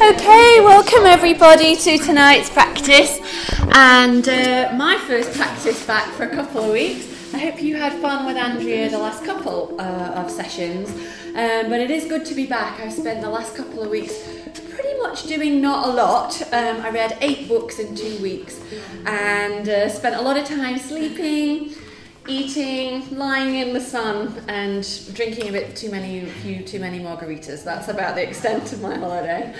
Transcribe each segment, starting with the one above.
Okay, welcome everybody to tonight's practice, and my first practice back for a couple of weeks. I hope you had fun with Andrea the last couple of sessions, but it is good to be back. I've spent the last couple of weeks pretty much doing not a lot. I read 8 books in 2 weeks and spent a lot of time sleeping, eating, lying in the sun, and drinking a few too many margaritas. That's about the extent of my holiday.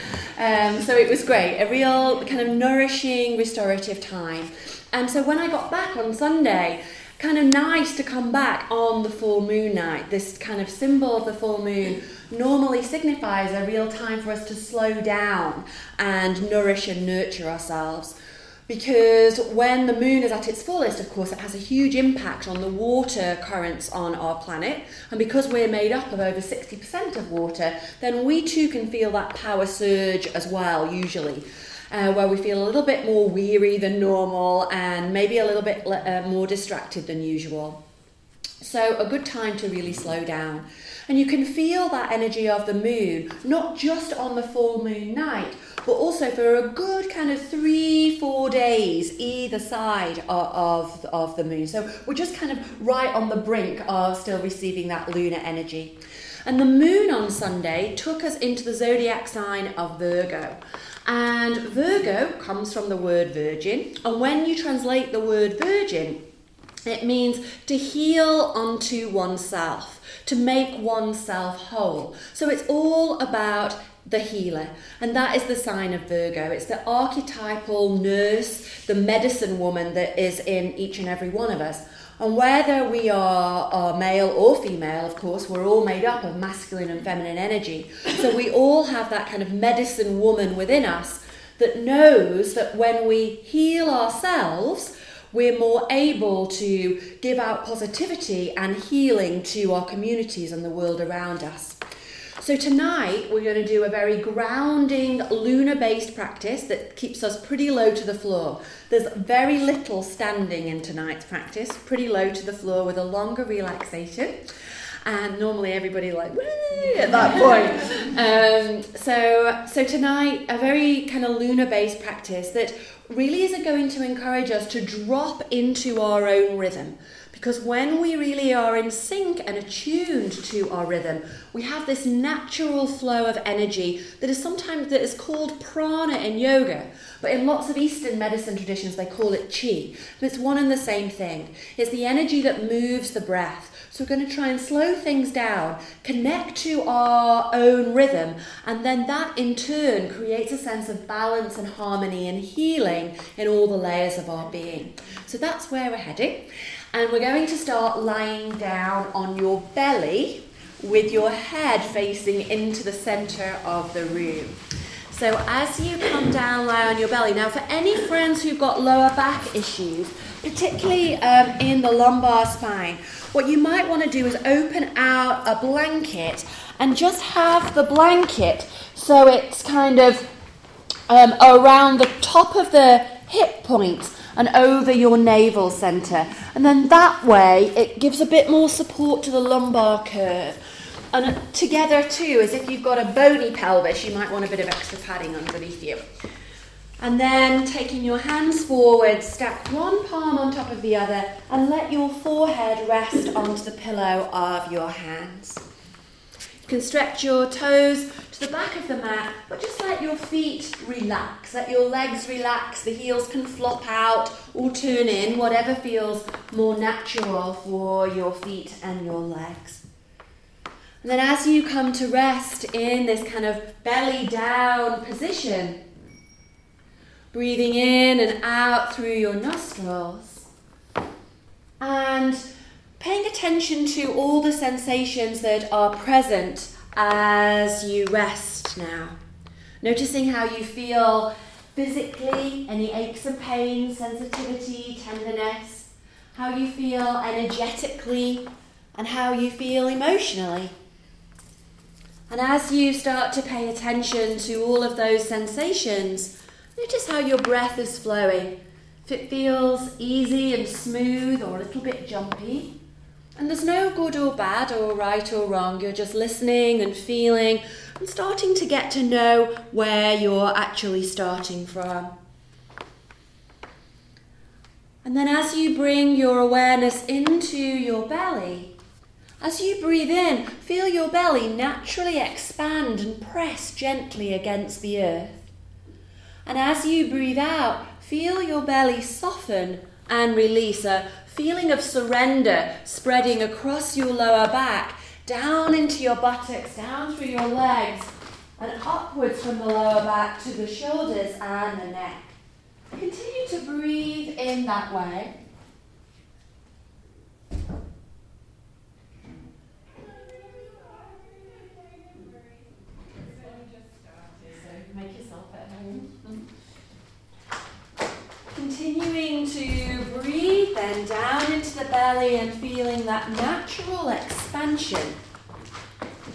So it was great, a real kind of nourishing, restorative time. And so when I got back on Sunday, kind of nice to come back on the full moon night. This kind of symbol of the full moon normally signifies a real time for us to slow down and nourish and nurture ourselves. Because when the moon is at its fullest, of course, it has a huge impact on the water currents on our planet. And because we're made up of over 60% of water, then we too can feel that power surge as well, usually, where we feel a little bit more weary than normal and maybe a little bit more distracted than usual. So a good time to really slow down. And you can feel that energy of the moon, not just on the full moon night, but also for a good kind of 3-4 days either side of the moon. So we're just kind of right on the brink of still receiving that lunar energy. And the moon on Sunday took us into the zodiac sign of Virgo. And Virgo comes from the word virgin. And when you translate the word virgin, it means to heal unto oneself, to make oneself whole. So it's all about the healer, and that is the sign of Virgo. It's the archetypal nurse, the medicine woman that is in each and every one of us. And whether we are male or female, of course, we're all made up of masculine and feminine energy. So we all have that kind of medicine woman within us that knows that when we heal ourselves, we're more able to give out positivity and healing to our communities and the world around us. So tonight we're going to do a very grounding lunar-based practice that keeps us pretty low to the floor. There's very little standing in tonight's practice, pretty low to the floor with a longer relaxation. And normally everybody's like, woo, at that point. So tonight, a very kind of lunar-based practice that really is going to encourage us to drop into our own rhythm. Because when we really are in sync and attuned to our rhythm, we have this natural flow of energy that is called prana in yoga. But in lots of Eastern medicine traditions, they call it chi. But it's one and the same thing. It's the energy that moves the breath. So we're going to try and slow things down, connect to our own rhythm, and then that in turn creates a sense of balance and harmony and healing in all the layers of our being. So that's where we're heading. And we're going to start lying down on your belly with your head facing into the centre of the room. So as you come down, lie on your belly. Now, for any friends who've got lower back issues, particularly in the lumbar spine, what you might want to do is open out a blanket and just have the blanket so it's kind of around the top of the hip points and over your navel centre. And then that way it gives a bit more support to the lumbar curve. And together too, as if you've got a bony pelvis, you might want a bit of extra padding underneath you. And then taking your hands forward, stack one palm on top of the other and let your forehead rest onto the pillow of your hands. You can stretch your toes to the back of the mat, but just let your feet relax, let your legs relax, the heels can flop out or turn in, whatever feels more natural for your feet and your legs. And then as you come to rest in this kind of belly down position, breathing in and out through your nostrils, and paying attention to all the sensations that are present as you rest now. Noticing how you feel physically, any aches and pains, sensitivity, tenderness, how you feel energetically, and how you feel emotionally. And as you start to pay attention to all of those sensations, notice how your breath is flowing. If it feels easy and smooth or a little bit jumpy, And there's no good or bad or right or wrong. You're just listening and feeling and starting to get to know where you're actually starting from. And then as you bring your awareness into your belly, as you breathe in, feel your belly naturally expand and press gently against the earth. And as you breathe out, feel your belly soften and release, a feeling of surrender spreading across your lower back, down into your buttocks, down through your legs, and upwards from the lower back to the shoulders and the neck. Continue to breathe in that way. Continuing to breathe then down into the belly and feeling that natural expansion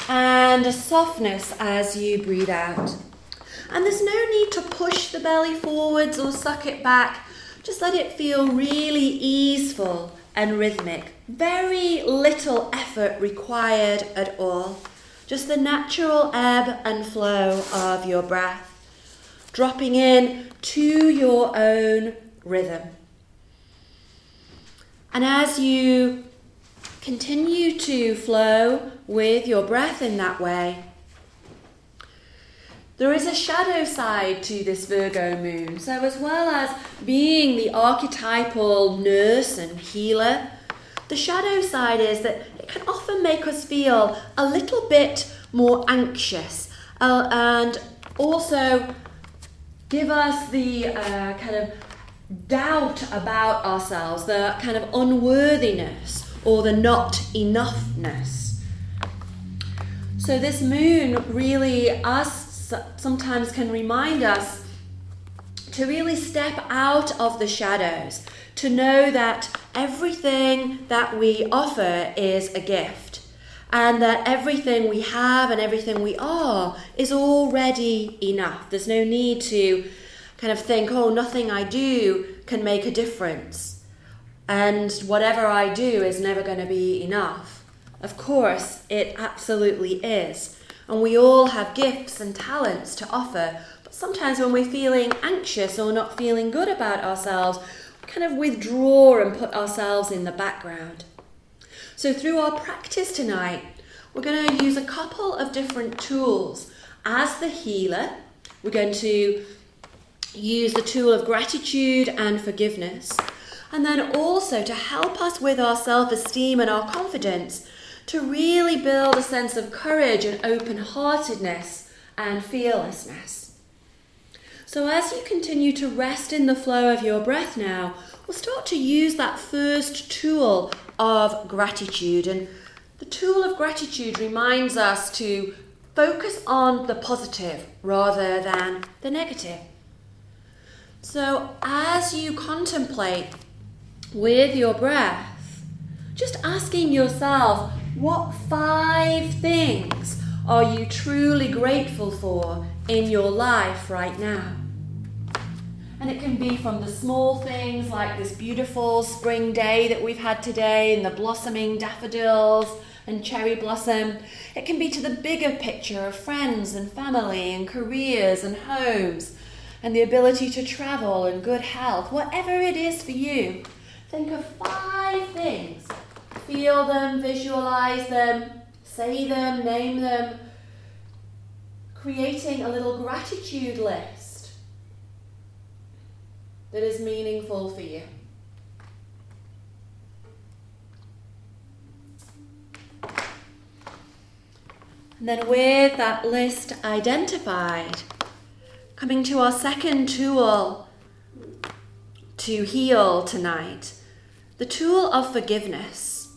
and a softness as you breathe out. And there's no need to push the belly forwards or suck it back. Just let it feel really easeful and rhythmic. Very little effort required at all. Just the natural ebb and flow of your breath. Dropping in to your own rhythm. And as you continue to flow with your breath in that way, there is a shadow side to this Virgo moon. So as well as being the archetypal nurse and healer, the shadow side is that it can often make us feel a little bit more anxious and also give us the kind of doubt about ourselves, the kind of unworthiness or the not enoughness. So this moon really sometimes can remind us to really step out of the shadows, to know that everything that we offer is a gift and that everything we have and everything we are is already enough. There's no need to kind of think, oh, nothing I do can make a difference and whatever I do is never going to be enough. Of course, it absolutely is. And we all have gifts and talents to offer. But sometimes when we're feeling anxious or not feeling good about ourselves, we kind of withdraw and put ourselves in the background. So through our practice tonight, we're going to use a couple of different tools. As the healer, we're going to use the tool of gratitude and forgiveness. And then also to help us with our self-esteem and our confidence, to really build a sense of courage and open-heartedness and fearlessness. So as you continue to rest in the flow of your breath now, we'll start to use that first tool of gratitude. And the tool of gratitude reminds us to focus on the positive rather than the negative. So as you contemplate with your breath, just asking yourself, what 5 things are you truly grateful for in your life right now? And it can be from the small things like this beautiful spring day that we've had today and the blossoming daffodils and cherry blossom. It can be to the bigger picture of friends and family and careers and homes and the ability to travel and good health, whatever it is for you. Think of 5 things. Feel them, visualize them, say them, name them. Creating a little gratitude list that is meaningful for you. And then with that list identified, coming to our second tool to heal tonight. The tool of forgiveness,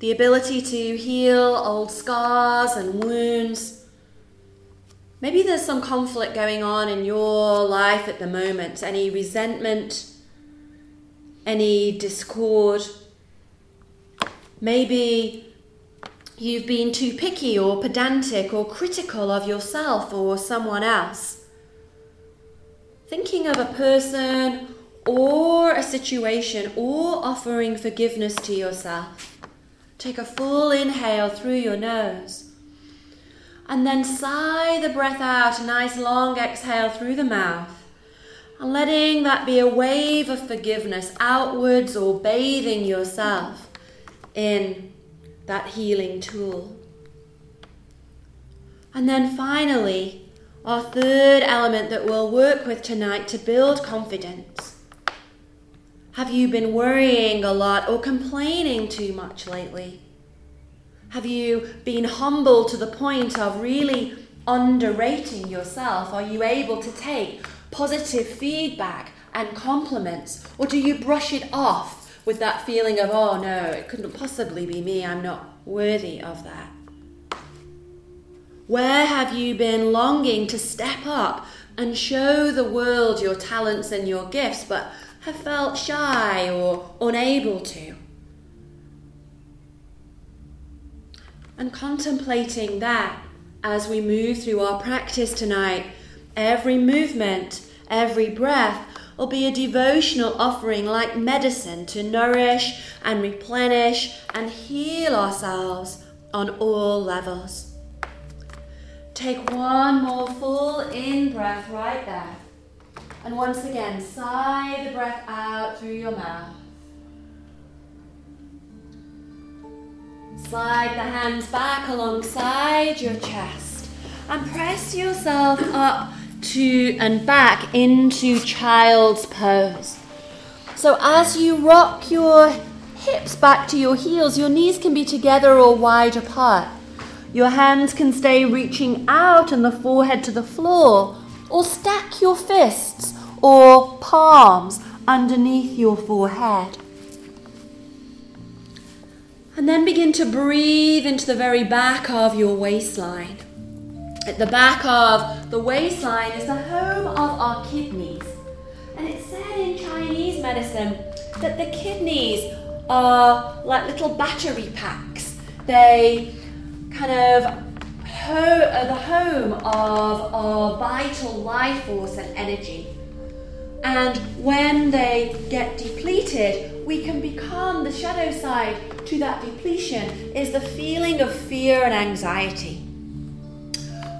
the ability to heal old scars and wounds. Maybe there's some conflict going on in your life at the moment, any resentment, any discord. Maybe you've been too picky or pedantic or critical of yourself or someone else. Thinking of a person or a situation, or offering forgiveness to yourself. Take a full inhale through your nose. And then sigh the breath out, a nice long exhale through the mouth. And letting that be a wave of forgiveness outwards or bathing yourself in that healing tool. And then finally, our third element that we'll work with tonight to build confidence. Have you been worrying a lot or complaining too much lately? Have you been humble to the point of really underrating yourself? Are you able to take positive feedback and compliments? Or do you brush it off with that feeling of, oh no, it couldn't possibly be me, I'm not worthy of that? Where have you been longing to step up and show the world your talents and your gifts, but have felt shy or unable to? And contemplating that as we move through our practice tonight, every movement, every breath will be a devotional offering like medicine to nourish and replenish and heal ourselves on all levels. Take one more full in-breath right there. And once again, sigh the breath out through your mouth. Slide the hands back alongside your chest and press yourself up to and back into child's pose. So as you rock your hips back to your heels, your knees can be together or wide apart. Your hands can stay reaching out and the forehead to the floor, or stack your fists or palms underneath your forehead. And then begin to breathe into the very back of your waistline. At the back of the waistline is the home of our kidneys. And it's said in Chinese medicine that the kidneys are like little battery packs. They kind of are the home of our vital life force and energy. And when they get depleted, we can become the shadow side to that depletion is the feeling of fear and anxiety.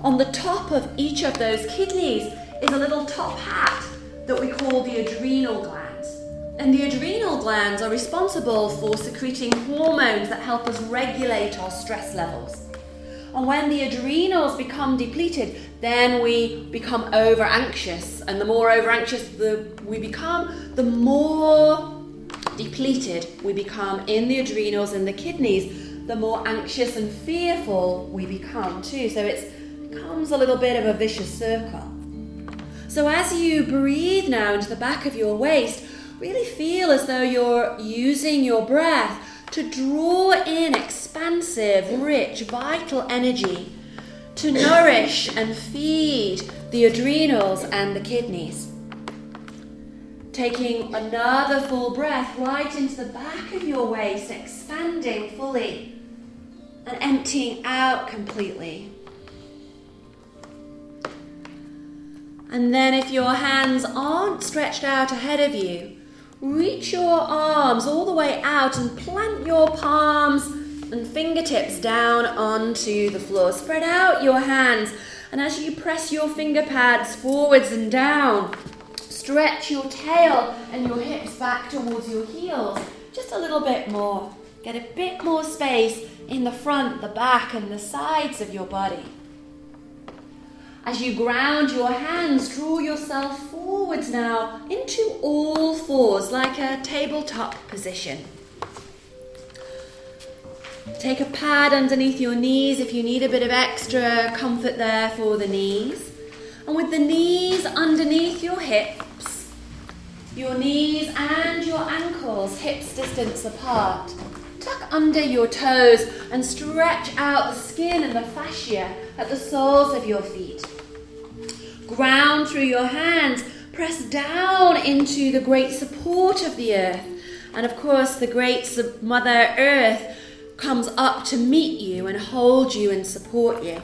On the top of each of those kidneys is a little top hat that we call the adrenal glands. And the adrenal glands are responsible for secreting hormones that help us regulate our stress levels. And when the adrenals become depleted, then we become over-anxious. And the more over-anxious we become, the more depleted we become in the adrenals and the kidneys, the more anxious and fearful we become too. So it becomes a little bit of a vicious circle. So as you breathe now into the back of your waist, really feel as though you're using your breath to draw in expansive, rich, vital energy to nourish and feed the adrenals and the kidneys. Taking another full breath right into the back of your waist, expanding fully and emptying out completely. And then if your hands aren't stretched out ahead of you, reach your arms all the way out and plant your palms and fingertips down onto the floor. Spread out your hands, and as you press your finger pads forwards and down, stretch your tail and your hips back towards your heels just a little bit more. Get a bit more space in the front, the back, and the sides of your body. As you ground your hands, draw yourself forwards now into all fours, like a tabletop position. Take a pad underneath your knees if you need a bit of extra comfort there for the knees. And with the knees underneath your hips, your knees and your ankles, hips distance apart, tuck under your toes and stretch out the skin and the fascia at the soles of your feet. Ground through your hands, press down into the great support of the earth. And of course, the great Mother Earth comes up to meet you and hold you and support you.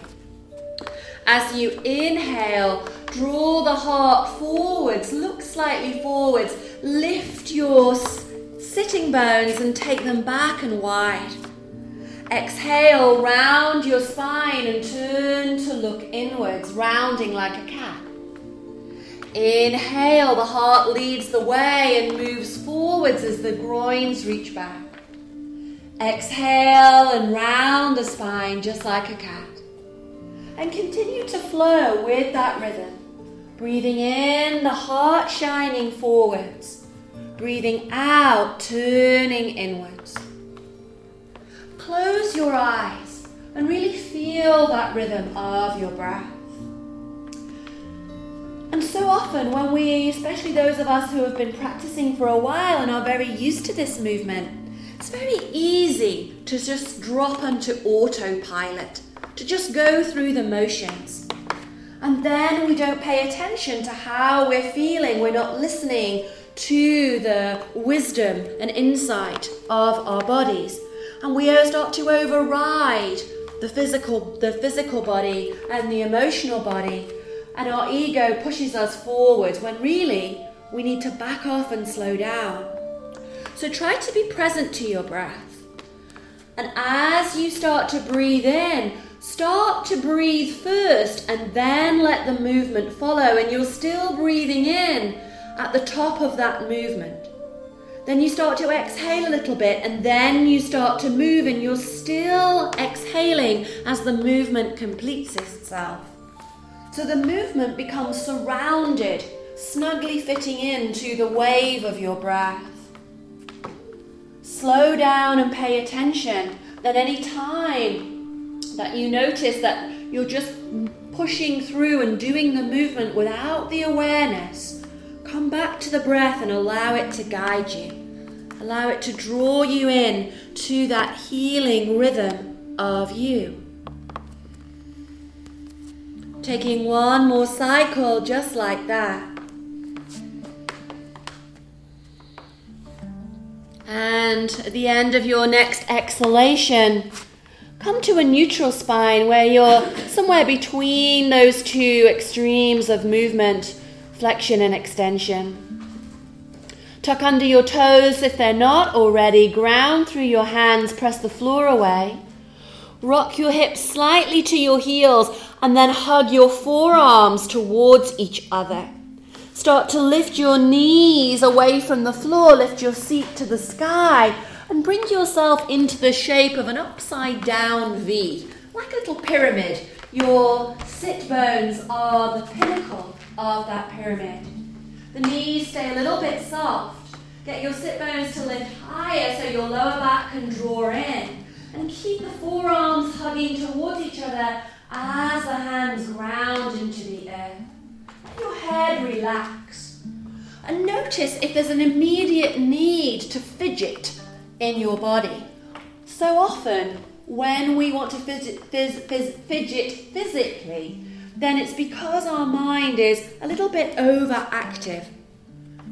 As you inhale, draw the heart forwards, look slightly forwards, lift your sitting bones and take them back and wide. Exhale, round your spine and turn to look inwards, rounding like a cat. Inhale, the heart leads the way and moves forwards as the groins reach back. Exhale and round the spine just like a cat. And continue to flow with that rhythm. Breathing in, the heart shining forwards. Breathing out, turning inwards. Close your eyes and really feel that rhythm of your breath. And so often when we, especially those of us who have been practicing for a while and are very used to this movement, it's very easy to just drop into autopilot, to just go through the motions. And then we don't pay attention to how we're feeling. We're not listening to the wisdom and insight of our bodies. And we start to override the physical body and the emotional body. And our ego pushes us forward when really we need to back off and slow down. So try to be present to your breath. And as you start to breathe in, start to breathe first and then let the movement follow. And you're still breathing in at the top of that movement. Then you start to exhale a little bit and then you start to move and you're still exhaling as the movement completes itself. So the movement becomes surrounded, snugly fitting into the wave of your breath. Slow down and pay attention that any time that you notice that you're just pushing through and doing the movement without the awareness, come back to the breath and allow it to guide you. Allow it to draw you in to that healing rhythm of you. Taking one more cycle just like that. And at the end of your next exhalation, come to a neutral spine where you're somewhere between those two extremes of movement, flexion and extension. Tuck under your toes if they're not already. Ground through your hands, press the floor away. Rock your hips slightly to your heels and then hug your forearms towards each other. Start to lift your knees away from the floor, lift your seat to the sky and bring yourself into the shape of an upside down V, like a little pyramid. Your sit bones are the pinnacle of that pyramid. The knees stay a little bit soft. Get your sit bones to lift higher so your lower back can draw in. And keep the forearms hugging towards each other as the hands ground into the earth. Let your head relax. And notice if there's an immediate need to fidget in your body. So often when we want to fidget physically, then it's because our mind is a little bit overactive.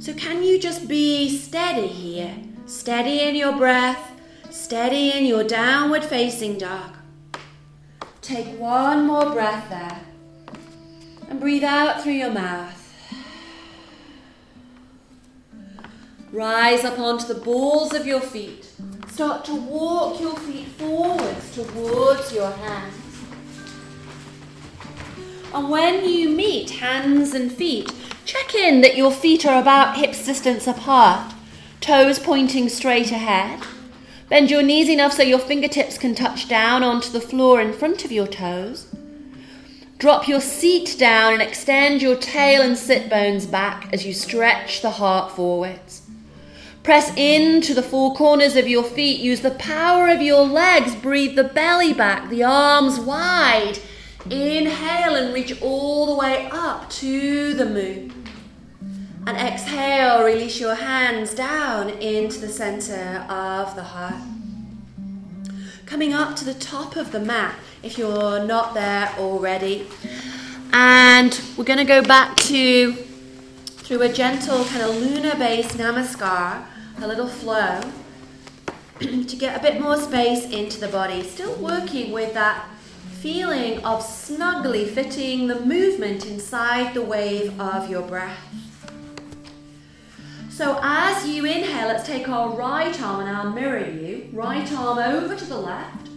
So can you just be steady here? Steady in your breath. Steady in your downward facing dog. Take one more breath there. And breathe out through your mouth. Rise up onto the balls of your feet. Start to walk your feet forwards towards your hands. And when you meet hands and feet, check in that your feet are about hips distance apart. Toes pointing straight ahead. Bend your knees enough so your fingertips can touch down onto the floor in front of your toes. Drop your seat down and extend your tail and sit bones back as you stretch the heart forwards. Press into the four corners of your feet. Use the power of your legs. Breathe the belly back, the arms wide. Inhale and reach all the way up to the moon. And exhale, release your hands down into the center of the heart. Coming up to the top of the mat if you're not there already. And we're going to go back to, through a gentle kind of lunar-based namaskar, a little flow, to get a bit more space into the body. Still working with that feeling of snugly fitting the movement inside the wave of your breath. So as you inhale, let's take our right arm, and I'll mirror you. Right arm over to the left,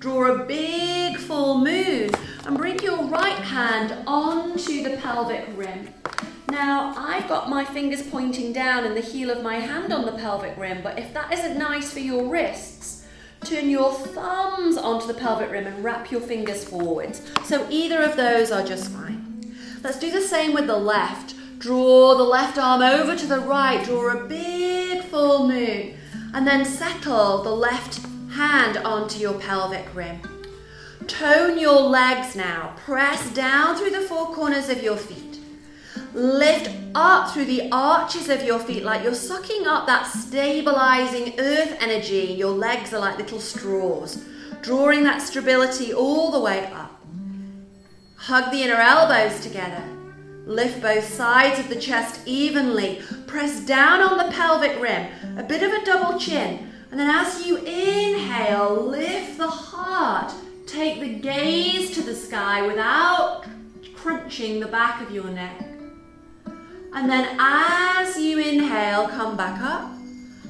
Draw a big full moon and bring your right hand onto the pelvic rim. Now, I've got my fingers pointing down and the heel of my hand on the pelvic rim, but if that isn't nice for your wrists, turn your thumbs onto the pelvic rim and wrap your fingers forwards. So either of those are just fine. Let's do the same with the left. Draw the left arm over to the right, draw a big full moon, and then settle the left hand onto your pelvic rim. Tone your legs now. Press down through the four corners of your feet. Lift up through the arches of your feet like you're sucking up that stabilizing earth energy. Your legs are like little straws, drawing that stability all the way up. Hug the inner elbows together. Lift both sides of the chest evenly. Press down on the pelvic rim, a bit of a double chin. And then as you inhale, lift the heart. Take the gaze to the sky without crunching the back of your neck. And then as you inhale, come back up.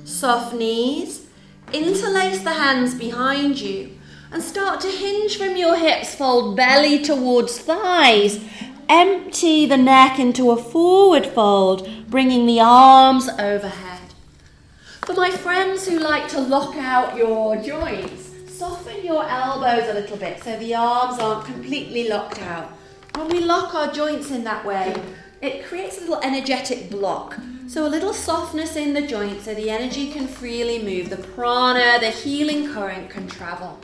Soft knees. Interlace the hands behind you. And start to hinge from your hips. Fold belly towards thighs. Empty the neck into a forward fold, bringing the arms overhead. For my friends who like to lock out your joints, soften your elbows a little bit so the arms aren't completely locked out. When we lock our joints in that way, it creates a little energetic block. So a little softness in the joints so the energy can freely move. The prana, the healing current can travel.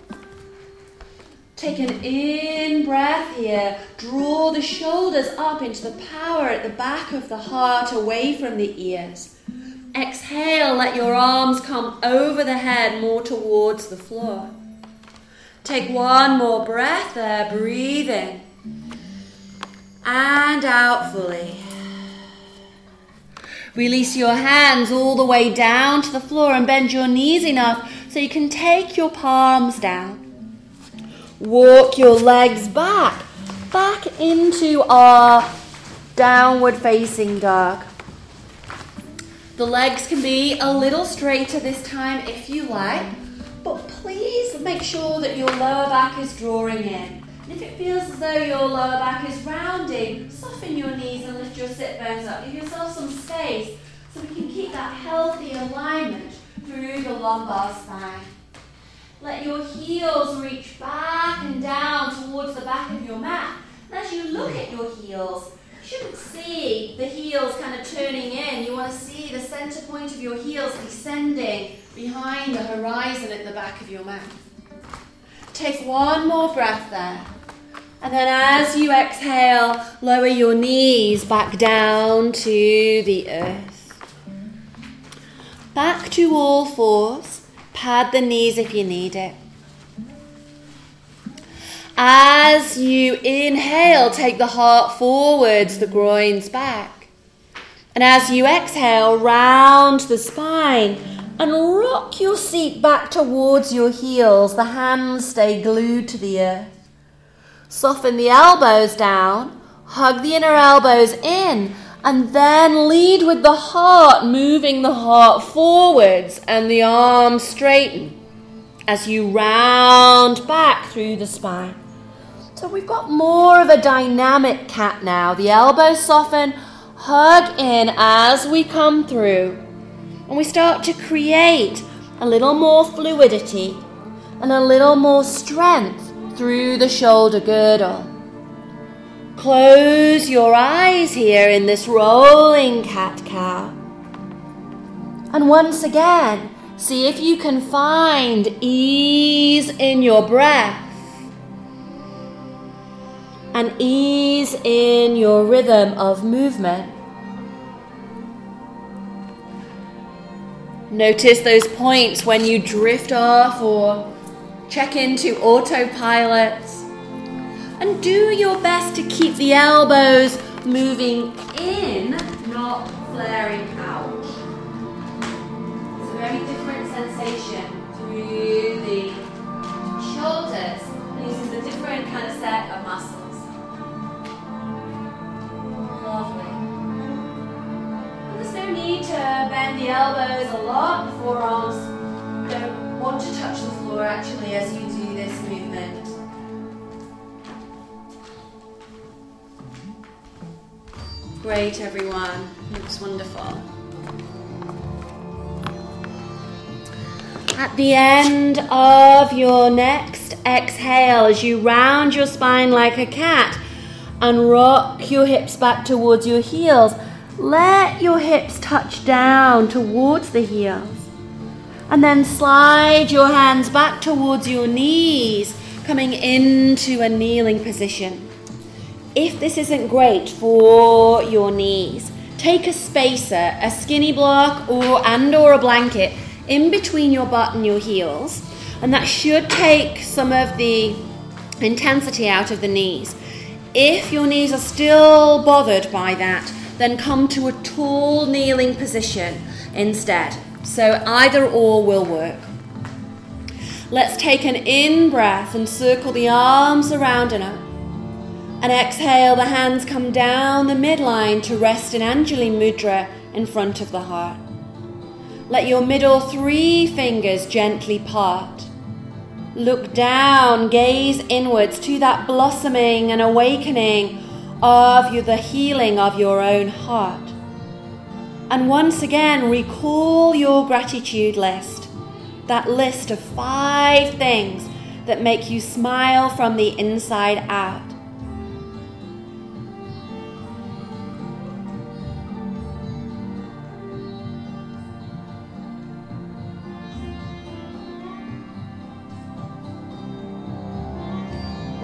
Take an in-breath here. Draw the shoulders up into the power at the back of the heart, away from the ears. Exhale, let your arms come over the head, more towards the floor. Take one more breath there, breathe in. And out fully. Release your hands all the way down to the floor and bend your knees enough so you can take your palms down. Walk your legs back into our downward facing dog. The legs can be a little straighter this time if you like, but please make sure that your lower back is drawing in. And if it feels as though your lower back is rounding, soften your knees and lift your sit bones up. Give yourself some space so we can keep that healthy alignment through your lumbar spine. Let your heels reach back and down towards the back of your mat. And as you look at your heels, you shouldn't see the heels kind of turning in. You want to see the center point of your heels descending behind the horizon at the back of your mat. Take one more breath there. And then as you exhale, lower your knees back down to the earth. Back to all fours. Pad the knees if you need it. As you inhale, take the heart forwards, the groins back. And as you exhale, round the spine and rock your seat back towards your heels. The hands stay glued to the earth. Soften the elbows down, hug the inner elbows in, and then lead with the heart, moving the heart forwards and the arms straighten as you round back through the spine. So we've got more of a dynamic cat now. The elbows soften, hug in as we come through. And we start to create a little more fluidity and a little more strength through the shoulder girdle. Close your eyes here in this rolling cat-cow. And once again, see if you can find ease in your breath. And ease in your rhythm of movement. Notice those points when you drift off or check into autopilot. And do your best to keep the elbows moving in, not flaring out. It's a very different sensation through the shoulders. It uses a different kind of set of muscles. Lovely. And there's no need to bend the elbows a lot. The forearms don't want to touch the floor actually as you do feeling this movement. Great, everyone. Looks wonderful. At the end of your next exhale, as you round your spine like a cat and rock your hips back towards your heels, let your hips touch down towards the heels. And then slide your hands back towards your knees, coming into a kneeling position. If this isn't great for your knees, take a spacer, a skinny block or a blanket in between your butt and your heels, and that should take some of the intensity out of the knees. If your knees are still bothered by that, then come to a tall kneeling position instead. So either or will work. Let's take an in-breath and circle the arms around and up. And exhale, the hands come down the midline to rest in Anjali Mudra in front of the heart. Let your middle three fingers gently part. Look down, gaze inwards to that blossoming and awakening of the healing of your own heart. And once again, recall your gratitude list, that list of 5 things that make you smile from the inside out.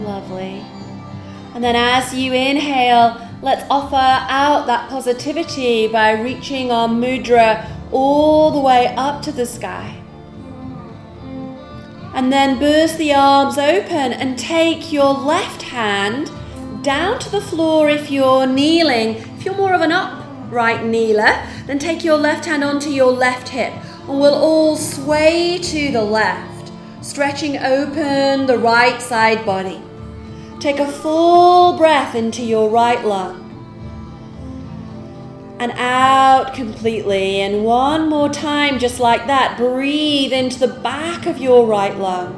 Lovely. And then as you inhale, let's offer out that positivity by reaching our mudra all the way up to the sky. And then burst the arms open and take your left hand down to the floor if you're kneeling. If you're more of an upright kneeler, then take your left hand onto your left hip and we'll all sway to the left, stretching open the right side body. Take a full breath into your right lung. And out completely. And one more time, just like that. Breathe into the back of your right lung.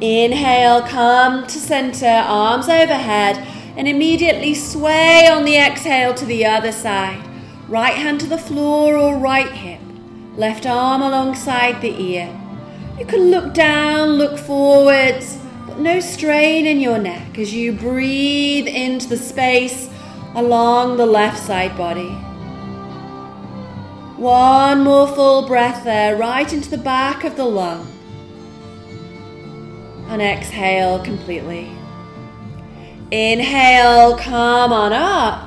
Inhale, come to center, arms overhead, and immediately sway on the exhale to the other side. Right hand to the floor or right hip, left arm alongside the ear. You can look down, look forwards, but no strain in your neck as you breathe into the space along the left side body. One more full breath there, right into the back of the lung. And exhale completely. Inhale, come on up.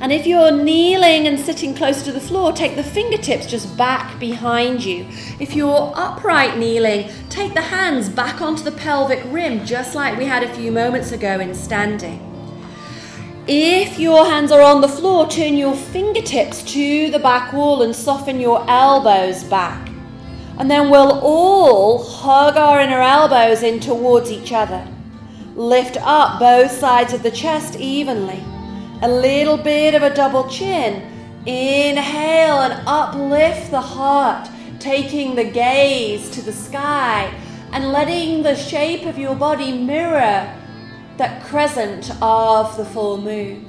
And if you're kneeling and sitting close to the floor, take the fingertips just back behind you. If you're upright kneeling, take the hands back onto the pelvic rim, just like we had a few moments ago in standing. If your hands are on the floor, turn your fingertips to the back wall and soften your elbows back. And then we'll all hug our inner elbows in towards each other. Lift up both sides of the chest evenly. A little bit of a double chin. Inhale and uplift the heart, taking the gaze to the sky and letting the shape of your body mirror that crescent of the full moon.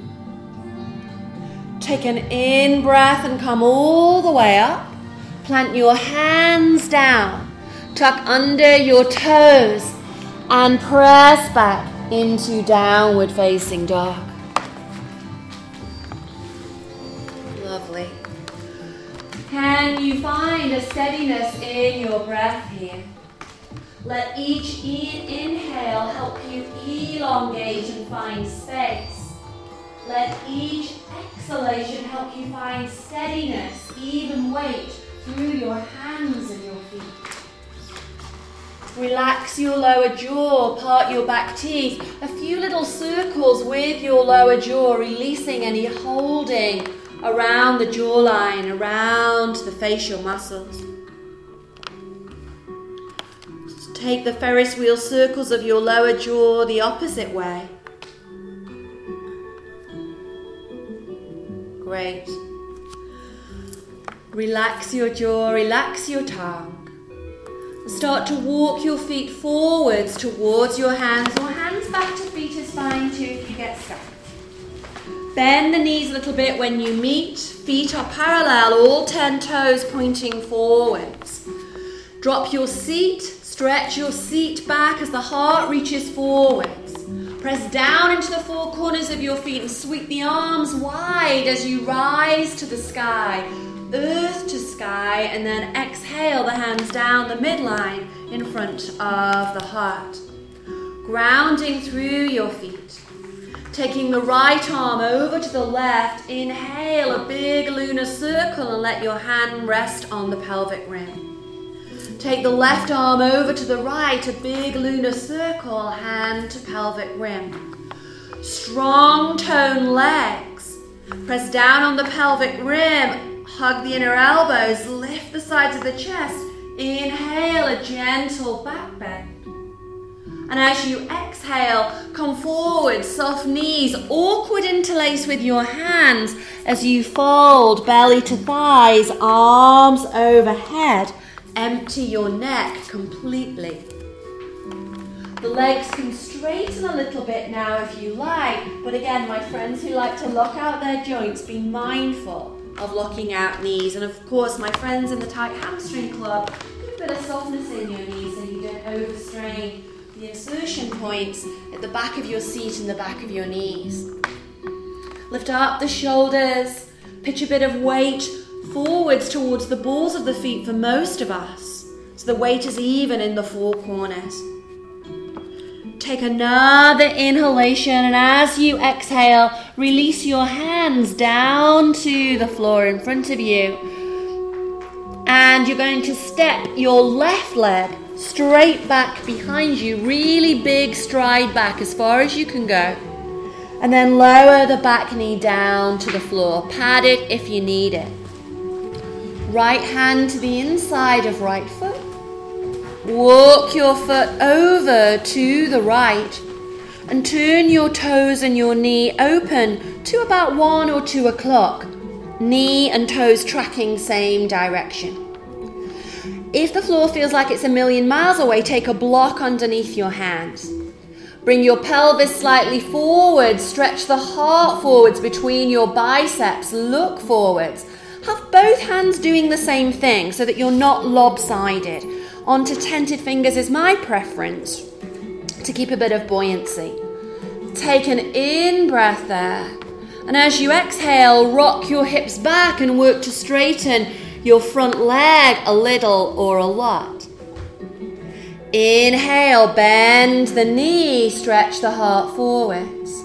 Take an in-breath and come all the way up. Plant your hands down, tuck under your toes and press back into downward facing dog. Lovely. Can you find a steadiness in your breath here? Let each inhale help you elongate and find space. Let each exhalation help you find steadiness, even weight through your hands and your feet. Relax your lower jaw, part your back teeth. A few little circles with your lower jaw, releasing any holding around the jawline, around the facial muscles. Take the Ferris wheel circles of your lower jaw the opposite way. Great. Relax your jaw, relax your tongue. Start to walk your feet forwards towards your hands, or hands back to feet is fine too if you get stuck. Bend the knees a little bit when you meet. Feet are parallel, all 10 toes pointing forwards. Drop your seat, stretch your seat back as the heart reaches forwards. Press down into the four corners of your feet and sweep the arms wide as you rise to the sky. Earth to sky, and then exhale the hands down the midline in front of the heart. Grounding through your feet. Taking the right arm over to the left, inhale a big lunar circle and let your hand rest on the pelvic rim. Take the left arm over to the right, a big lunar circle, hand to pelvic rim. Strong tone legs. Press down on the pelvic rim. Hug the inner elbows, lift the sides of the chest, inhale a gentle back bend. And as you exhale, come forward, soft knees, awkward interlace with your hands as you fold belly to thighs, arms overhead, empty your neck completely. The legs can straighten a little bit now if you like, but again, my friends who like to lock out their joints, be mindful of locking out knees, and of course my friends in the tight hamstring club, put a bit of softness in your knees so you don't overstrain the insertion points at the back of your seat and the back of your knees. Lift up the shoulders, pitch a bit of weight forwards towards the balls of the feet for most of us, so the weight is even in the four corners. Take another inhalation, and as you exhale, release your hands down to the floor in front of you. And you're going to step your left leg straight back behind you, really big stride back as far as you can go. And then lower the back knee down to the floor. Pad it if you need it. Right hand to the inside of right foot. Walk your foot over to the right and turn your toes and your knee open to about 1 or 2 o'clock. Knee and toes tracking same direction. If the floor feels like it's a million miles away, take a block underneath your hands. Bring your pelvis slightly forward, stretch the heart forwards between your biceps, look forwards. Have both hands doing the same thing so that you're not lopsided. Onto tented fingers is my preference to keep a bit of buoyancy. Take an in-breath there. And as you exhale, rock your hips back and work to straighten your front leg a little or a lot. Inhale, bend the knee, stretch the heart forwards.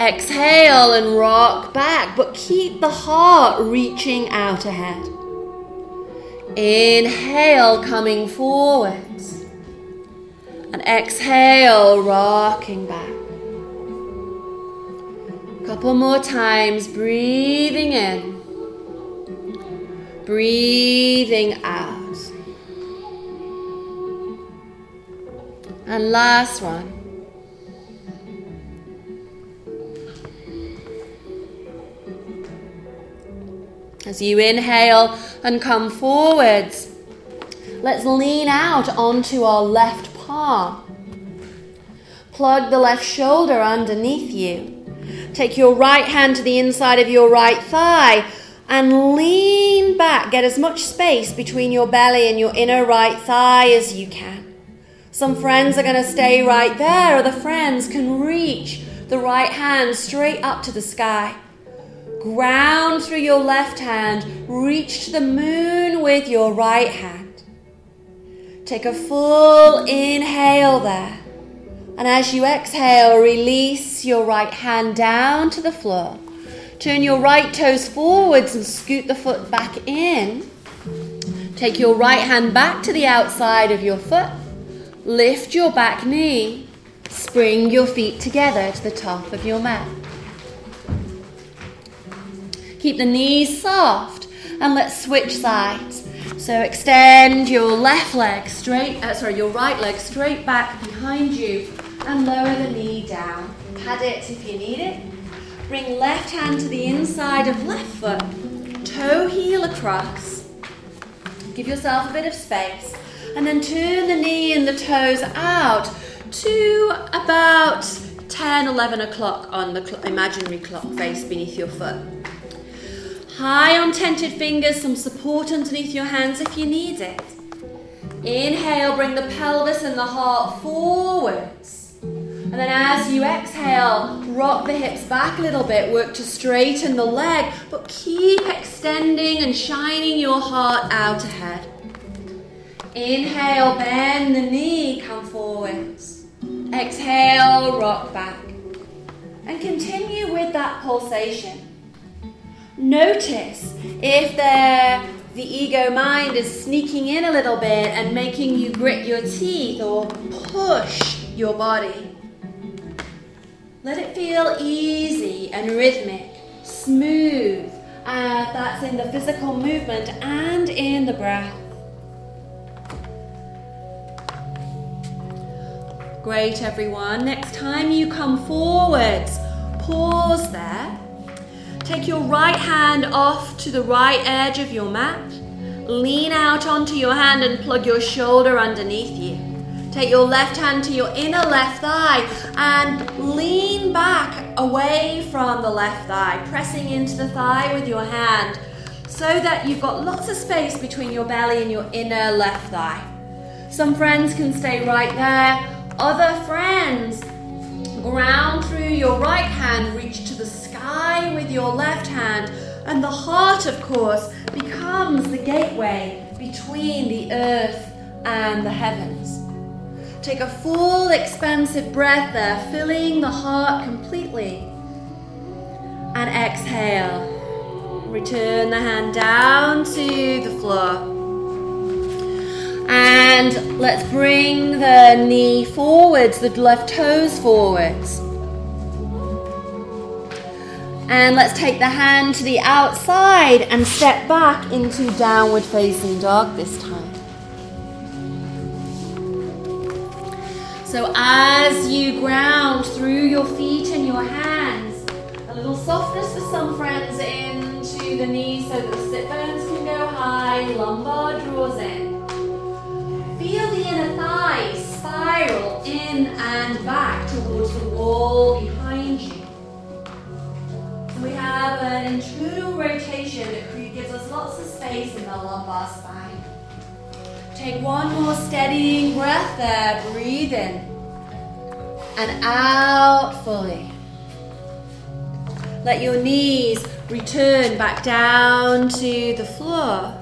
Exhale and rock back, but keep the heart reaching out ahead. Inhale, coming forwards, and exhale, rocking back. Couple more times, breathing in, breathing out. And last one. As you inhale and come forwards, let's lean out onto our left palm. Plug the left shoulder underneath you. Take your right hand to the inside of your right thigh and lean back. Get as much space between your belly and your inner right thigh as you can. Some friends are going to stay right there, other friends can reach the right hand straight up to the sky. Ground through your left hand, reach to the moon with your right hand. Take a full inhale there. And as you exhale, release your right hand down to the floor. Turn your right toes forwards and scoot the foot back in. Take your right hand back to the outside of your foot. Lift your back knee. Spring your feet together to the top of your mat. Keep the knees soft and let's switch sides. So extend your right leg straight back behind you and lower the knee down. Pad it if you need it. Bring left hand to the inside of left foot. toe heel across. Give yourself a bit of space. And then turn the knee and the toes out to about 10, 11 o'clock on the imaginary clock face beneath your foot. High on tented fingers, some support underneath your hands if you need it. Inhale, bring the pelvis and the heart forwards. And then as you exhale, rock the hips back a little bit, work to straighten the leg, but keep extending and shining your heart out ahead. Inhale, bend the knee, come forwards. Exhale, rock back. And continue with that pulsation. Notice if the ego mind is sneaking in a little bit and making you grit your teeth or push your body. Let it feel easy and rhythmic, smooth. That's in the physical movement and in the breath. Great, everyone. Next time you come forwards, pause there. Take your right hand off to the right edge of your mat. Lean out onto your hand and plug your shoulder underneath you. Take your left hand to your inner left thigh and lean back away from the left thigh, pressing into the thigh with your hand so that you've got lots of space between your belly and your inner left thigh. Some friends can stay right there. Other friends, ground through your right hand, reach to the sky with your left hand, and the heart, of course, becomes the gateway between the earth and the heavens. Take a full, expansive breath there, filling the heart completely. And exhale. Return the hand down to the floor. And let's bring the knee forwards, the left toes forwards. And let's take the hand to the outside and step back into downward facing dog this time. So as you ground through your feet and your hands, a little softness for some friends into the knees so that the sit bones can go high, lumbar draws in. Feel the inner thigh spiral in and back towards the wall behind you. We have an internal rotation that gives us lots of space in the lumbar spine. Take one more steadying breath there. Breathe in and out fully. Let your knees return back down to the floor.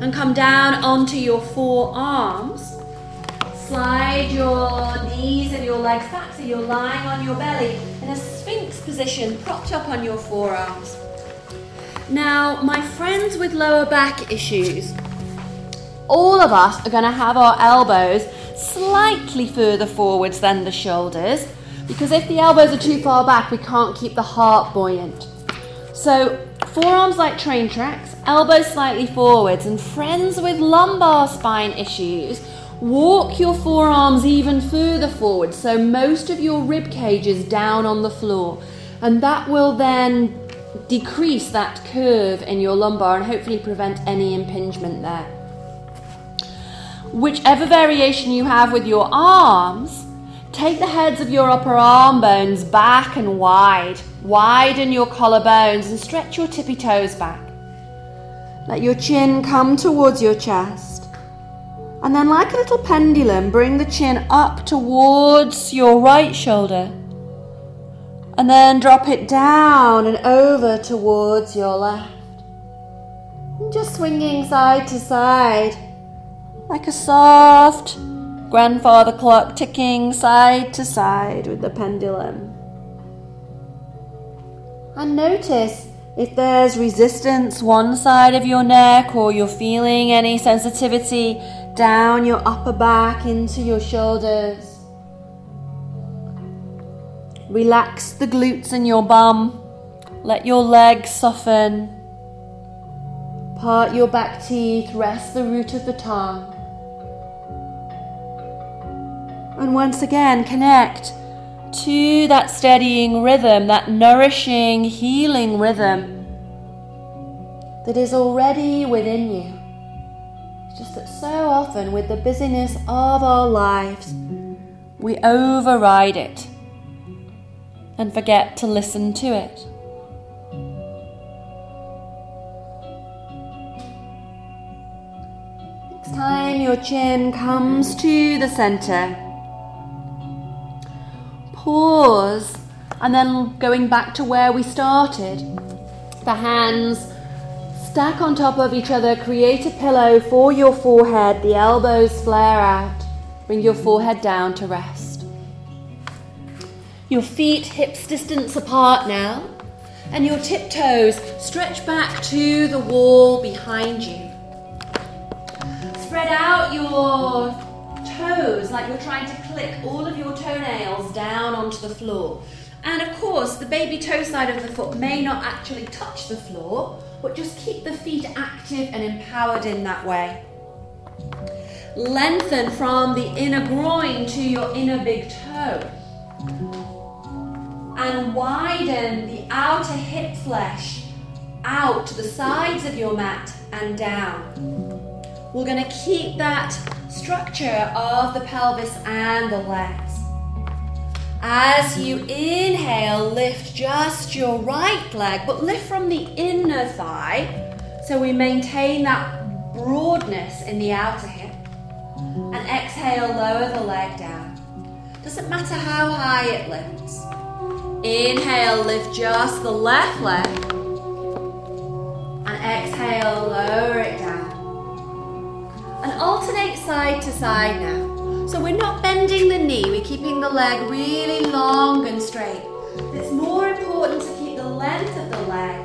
And come down onto your forearms. Slide your knees and your legs back so you're lying on your belly in a sphinx position, propped up on your forearms. Now, my friends with lower back issues, all of us are going to have our elbows slightly further forwards than the shoulders, because if the elbows are too far back, we can't keep the heart buoyant. So, forearms like train tracks, elbows slightly forwards, and friends with lumbar spine issues, walk your forearms even further forward, so most of your rib cage is down on the floor, and that will then decrease that curve in your lumbar and hopefully prevent any impingement there. Whichever variation you have with your arms, take the heads of your upper arm bones back and wide. Widen your collarbones and stretch your tippy toes back. Let your chin come towards your chest. And then, like a little pendulum, bring the chin up towards your right shoulder. And then drop it down and over towards your left. And just swinging side to side, like a soft grandfather clock ticking side to side with the pendulum. And notice if there's resistance one side of your neck or you're feeling any sensitivity down your upper back into your shoulders. Relax the glutes and your bum. Let your legs soften. Part your back teeth, rest the root of the tongue. And once again, connect to that steadying rhythm, that nourishing, healing rhythm that is already within you. It's just that so often with the busyness of our lives, we override it and forget to listen to it. Next time your chin comes to the center, pause, and then going back to where we started, the hands stack on top of each other, create a pillow for your forehead, the elbows flare out, bring your forehead down to rest. Your feet hips distance apart now, and your tiptoes stretch back to the wall behind you. Spread out your toes like you're trying to click all of your toenails down onto the floor. And of course, the baby toe side of the foot may not actually touch the floor, but just keep the feet active and empowered in that way. Lengthen from the inner groin to your inner big toe. And widen the outer hip flesh out to the sides of your mat and down. We're going to keep that structure of the pelvis and the legs. As you inhale, lift just your right leg, but lift from the inner thigh, so we maintain that broadness in the outer hip. And exhale, lower the leg down. Doesn't matter how high it lifts. Inhale, lift just the left leg. And exhale, lower it down. And alternate side to side now. So we're not bending the knee, we're keeping the leg really long and straight. It's more important to keep the length of the leg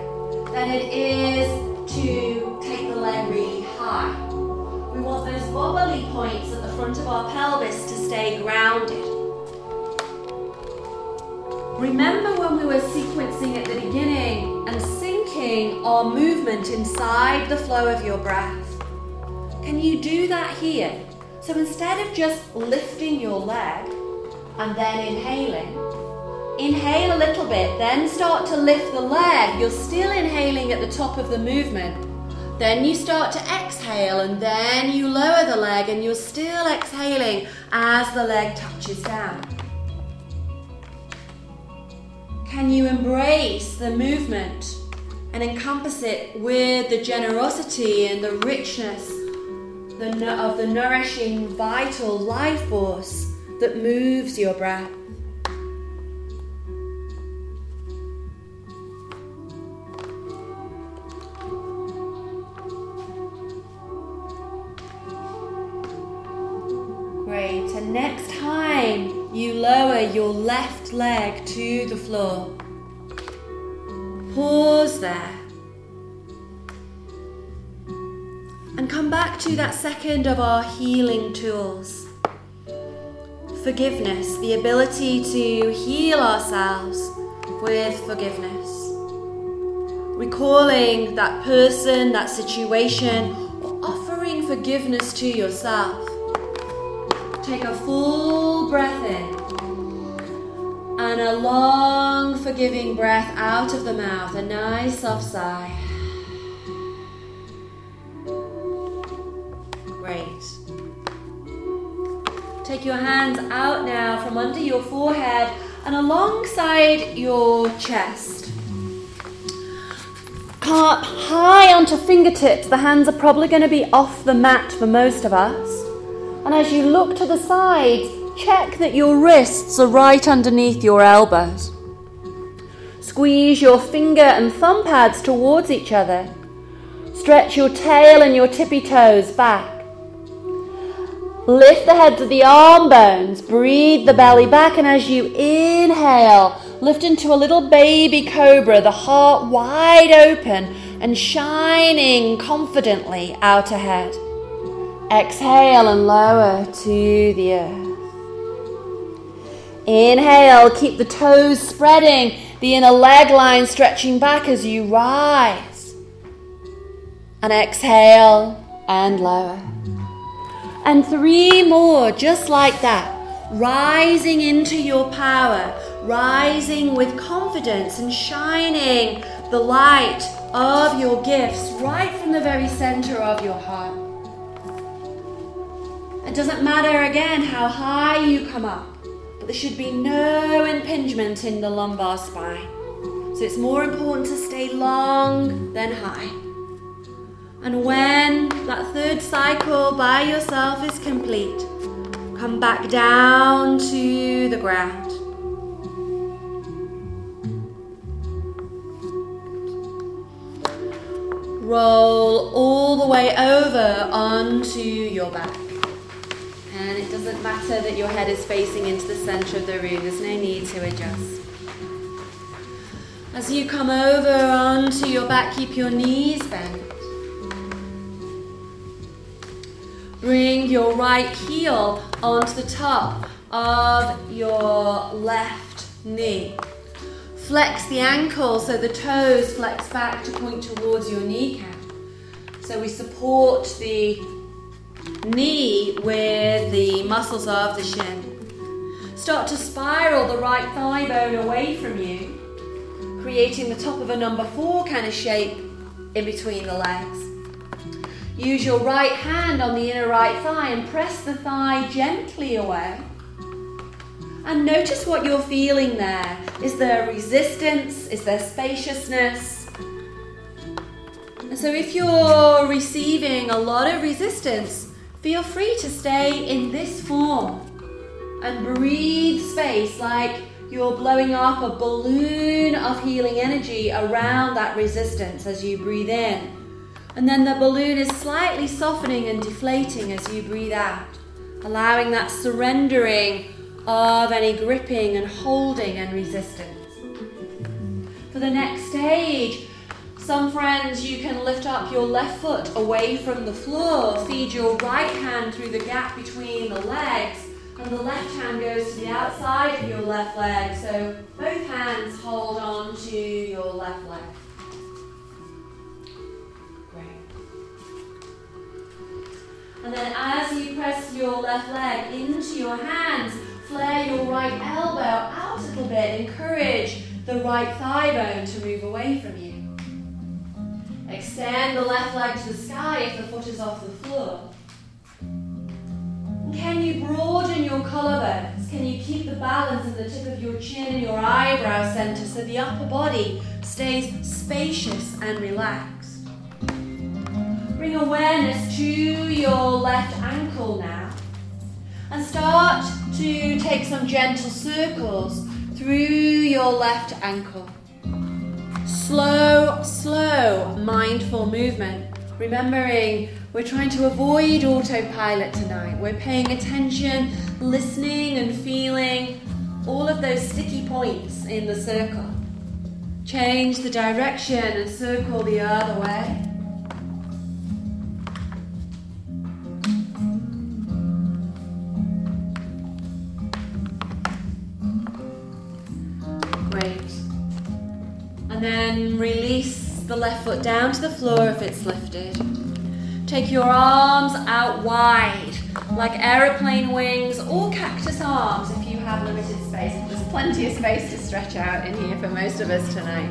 than it is to take the leg really high. We want those wobbly points at the front of our pelvis to stay grounded. Remember when we were sequencing at the beginning and syncing our movement inside the flow of your breath? Can you do that here? So instead of just lifting your leg and then inhaling, inhale a little bit, then start to lift the leg. You're still inhaling at the top of the movement. Then you start to exhale and then you lower the leg and you're still exhaling as the leg touches down. Can you embrace the movement and encompass it with the generosity and the richness of the nourishing, vital life force that moves your breath? Great, and next time you lower your left leg to the floor, pause there. And come back to that second of our healing tools. Forgiveness, the ability to heal ourselves with forgiveness. Recalling that person, that situation, or offering forgiveness to yourself. Take a full breath in and a long forgiving breath out of the mouth, a nice soft sigh. Great. Take your hands out now from under your forehead and alongside your chest. Come high onto fingertips. The hands are probably going to be off the mat for most of us. And as you look to the sides, check that your wrists are right underneath your elbows. Squeeze your finger and thumb pads towards each other. Stretch your tail and your tippy toes back. Lift the heads of the arm bones, breathe the belly back, and as you inhale, lift into a little baby cobra, the heart wide open and shining confidently out ahead. Exhale and lower to the earth. Inhale, keep the toes spreading, the inner leg line stretching back as you rise. And exhale and lower. And three more, just like that. rising into your power, rising with confidence and shining the light of your gifts right from the very center of your heart. It doesn't matter again how high you come up, but there should be no impingement in the lumbar spine. So it's more important to stay long than high. And when that third cycle by yourself is complete, come back down to the ground. Roll all the way over onto your back. And it doesn't matter that your head is facing into the center of the room. There's no need to adjust. As you come over onto your back, keep your knees bent. Bring your right heel onto the top of your left knee. Flex the ankle so the toes flex back to point towards your kneecap. So we support the knee with the muscles of the shin. Start to spiral the right thigh bone away from you, creating the top of a number 4 kind of shape in between the legs. Use your right hand on the inner right thigh and press the thigh gently away. And notice what you're feeling there. Is there resistance? Is there spaciousness? And so if you're receiving a lot of resistance, feel free to stay in this form and breathe space like you're blowing up a balloon of healing energy around that resistance as you breathe in. And then the balloon is slightly softening and deflating as you breathe out, allowing that surrendering of any gripping and holding and resistance. For the next stage, some friends, you can lift up your left foot away from the floor, feed your right hand through the gap between the legs, and the left hand goes to the outside of your left leg, so both hands hold on to your left leg. And then as you press your left leg into your hands, flare your right elbow out a little bit. Encourage the right thigh bone to move away from you. Extend the left leg to the sky if the foot is off the floor. And can you broaden your collarbones? Can you keep the balance in the tip of your chin and your eyebrow center so the upper body stays spacious and relaxed? Bring awareness to your left ankle now and start to take some gentle circles through your left ankle. Slow, mindful movement. Remembering we're trying to avoid autopilot tonight. We're paying attention, listening and feeling all of those sticky points in the circle. Change the direction and circle the other way. And then release the left foot down to the floor if it's lifted. Take your arms out wide, like aeroplane wings or cactus arms if you have limited space. There's plenty of space to stretch out in here for most of us tonight.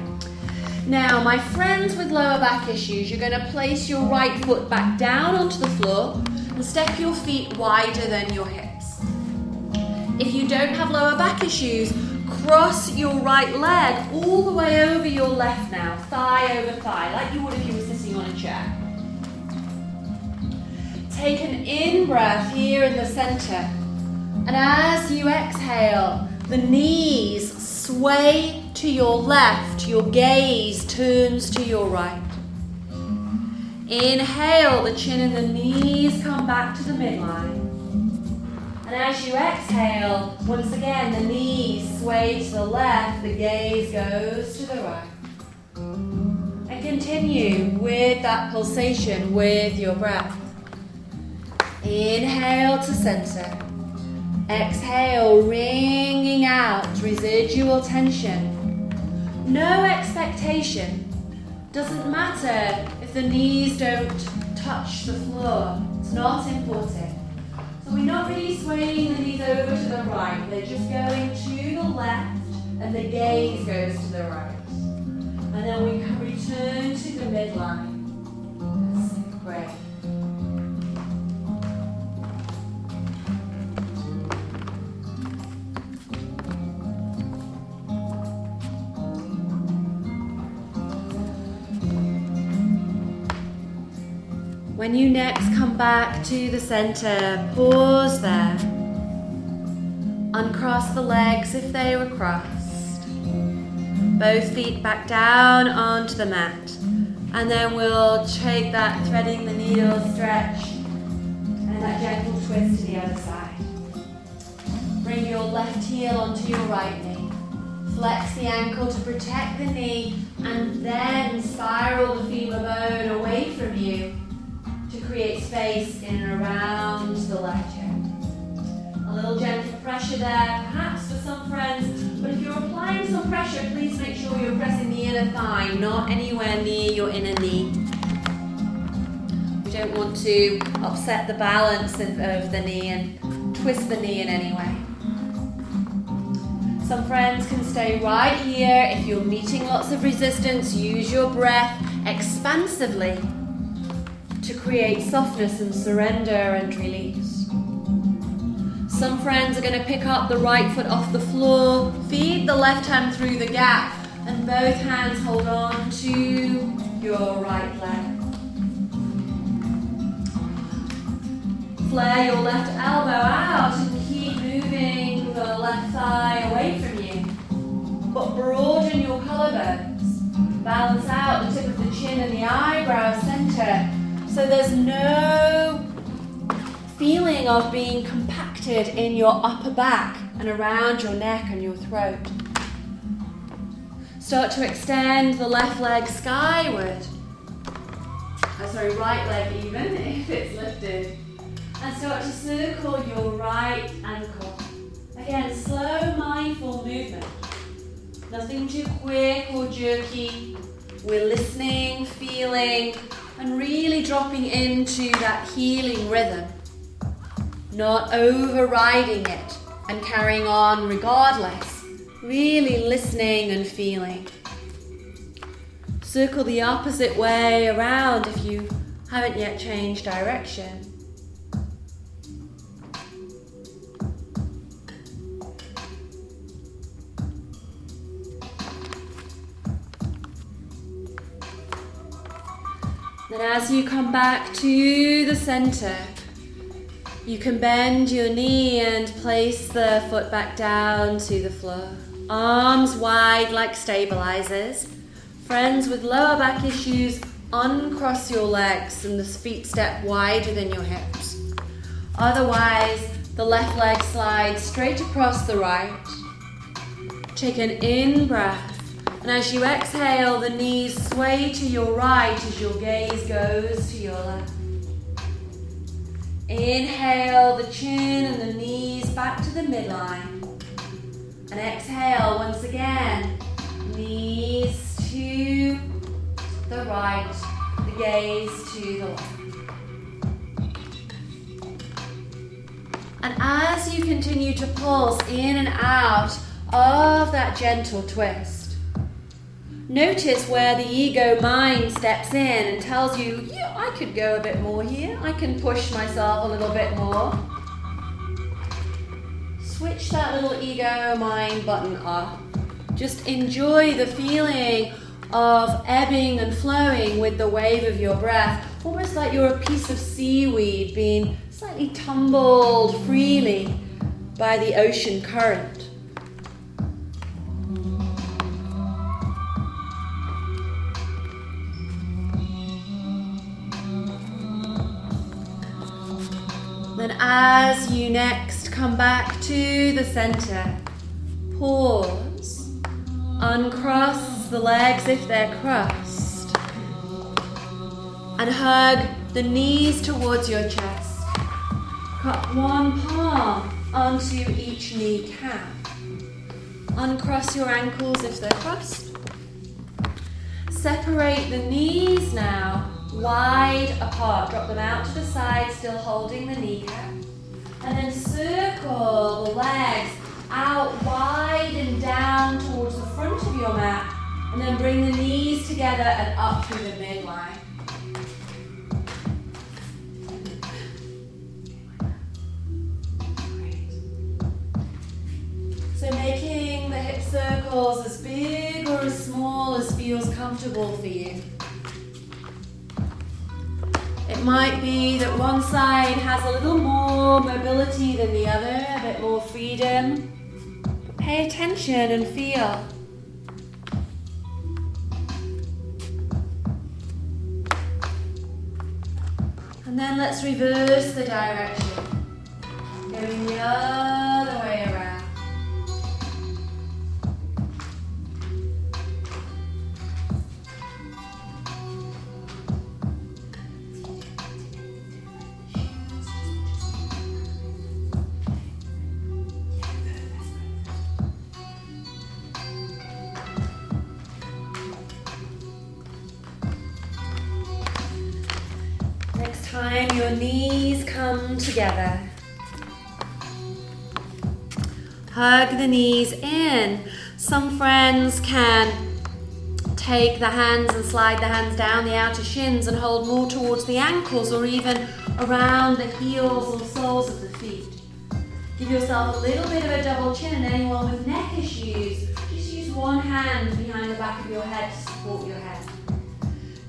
Now, my friends with lower back issues, you're going to place your right foot back down onto the floor and step your feet wider than your hips. If you don't have lower back issues, cross your right leg all the way over your left now, thigh over thigh, like you would if you were sitting on a chair. Take an in-breath here in the center. And as you exhale, the knees sway to your left, your gaze turns to your right. Inhale, the chin and the knees come back to the midline. And as you exhale, once again, the knees sway to the left, the gaze goes to the right. And continue with that pulsation with your breath. Inhale to center. Exhale, wringing out residual tension. No expectation. Doesn't matter if the knees don't touch the floor. It's not important. So we're not really Gently swaying the knees over to the right. They're just going to the left and the gaze goes to the right. And then we can return to the midline. That's great. When you next come back to the center, pause there. Uncross the legs if they were crossed. Both feet back down onto the mat. And then we'll take that threading the needle stretch and that gentle twist to the other side. Bring your left heel onto your right knee. Flex the ankle to protect the knee and then spiral the femur bone away from you. Create space in and around the left hip. A little gentle pressure there, perhaps for some friends, but if you're applying some pressure, please make sure you're pressing the inner thigh, not anywhere near your inner knee. We don't want to upset the balance of the knee and twist the knee in any way. Some friends can stay right here. If you're meeting lots of resistance, use your breath expansively to create softness and surrender and release. Some friends are going to pick up the right foot off the floor, feed the left hand through the gap, and both hands hold on to your right leg. Flare your left elbow out and keep moving the left thigh away from you, but broaden your collarbones. Balance out the tip of the chin and the eyebrow center. So there's no feeling of being compacted in your upper back and around your neck and your throat. Start to extend the left leg skyward. Right leg even, if it's lifted. And start to circle your right ankle. Again, slow, mindful movement. Nothing too quick or jerky. We're listening, feeling, and really dropping into that healing rhythm, not overriding it and carrying on regardless, really listening and feeling. Circle the opposite way around if you haven't yet changed direction. And as you come back to the center, you can bend your knee and place the foot back down to the floor. Arms wide like stabilizers. Friends with lower back issues, uncross your legs and the feet step wider than your hips. Otherwise, the left leg slides straight across the right. Take an in-breath. And as you exhale, the knees sway to your right as your gaze goes to your left. Inhale the chin and the knees back to the midline. And exhale once again, knees to the right, the gaze to the left. And as you continue to pulse in and out of that gentle twist, notice where the ego mind steps in and tells you, yeah, I could go a bit more here. I can push myself a little bit more. Switch that little ego mind button off. Just enjoy the feeling of ebbing and flowing with the wave of your breath. Almost like you're a piece of seaweed being slightly tumbled freely by the ocean current. And as you next come back to the center, pause, uncross the legs if they're crossed, and hug the knees towards your chest. Cup one palm onto each kneecap. Uncross your ankles if they're crossed. Separate the knees now. Wide apart, drop them out to the side, still holding the kneecap, and then circle down, bring the knees together and up through the midline. So making the hip circles as big or as small as feels comfortable for you. It might be that one side has a little more mobility than the other, a bit more freedom. Pay attention and feel. And then let's reverse the direction, going the other way around. Your knees come together. Hug the knees in. Some friends can take the hands and slide the hands down the outer shins and hold more towards the ankles or even around the heels or soles of the feet. Give yourself a little bit of a double chin, and anyone with neck issues, just use one hand behind the back of your head to support your head.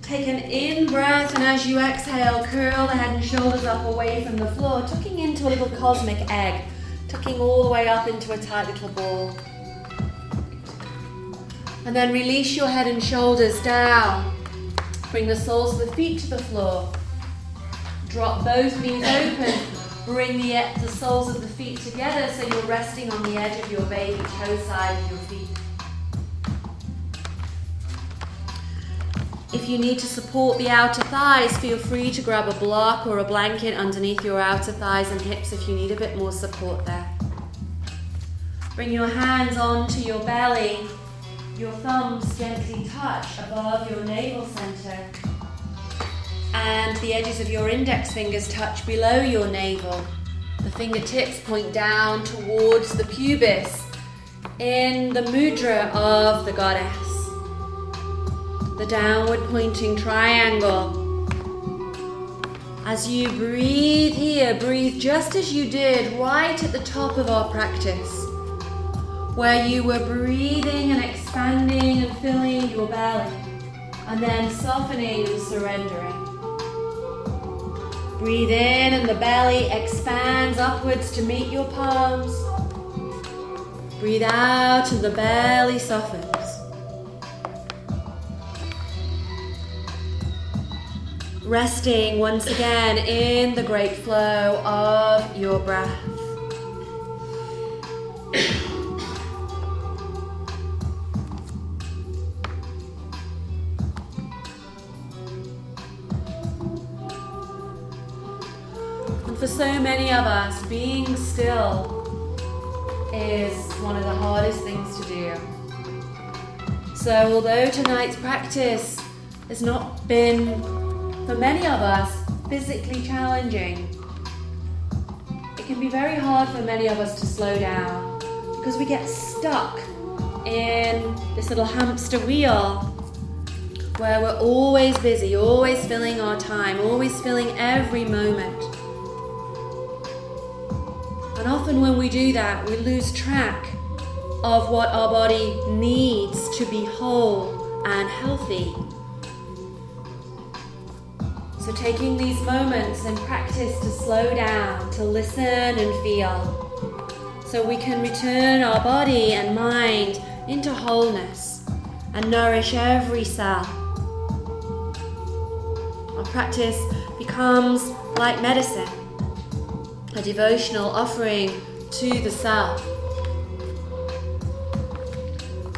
Take an in-breath, and as you exhale, curl the head and shoulders up away from the floor, tucking into a little cosmic egg, tucking all the way up into a tight little ball. And then release your head and shoulders down. Bring the soles of the feet to the floor. Drop both knees open. Bring the soles of the feet together so you're resting on the edge of your baby toe side of your feet. If you need to support the outer thighs, feel free to grab a block or a blanket underneath your outer thighs and hips if you need a bit more support there. Bring your hands onto your belly, your thumbs gently touch above your navel center, and the edges of your index fingers touch below your navel. The fingertips point down towards the pubis in the mudra of the goddess. The downward pointing triangle. As you breathe here, breathe just as you did right at the top of our practice, where you were breathing and expanding and filling your belly, and then softening and surrendering. Breathe in, and the belly expands upwards to meet your palms. Breathe out, and the belly softens. Resting once again in the great flow of your breath. And for so many of us, being still is one of the hardest things to do. So although tonight's practice has not been, for many of us, physically challenging, it can be very hard for many of us to slow down because we get stuck in this little hamster wheel where we're always busy, always filling our time, always filling every moment. And often when we do that, we lose track of what our body needs to be whole and healthy. So taking these moments and practice to slow down, to listen and feel, so we can return our body and mind into wholeness and nourish every cell. Our practice becomes like medicine, a devotional offering to the self.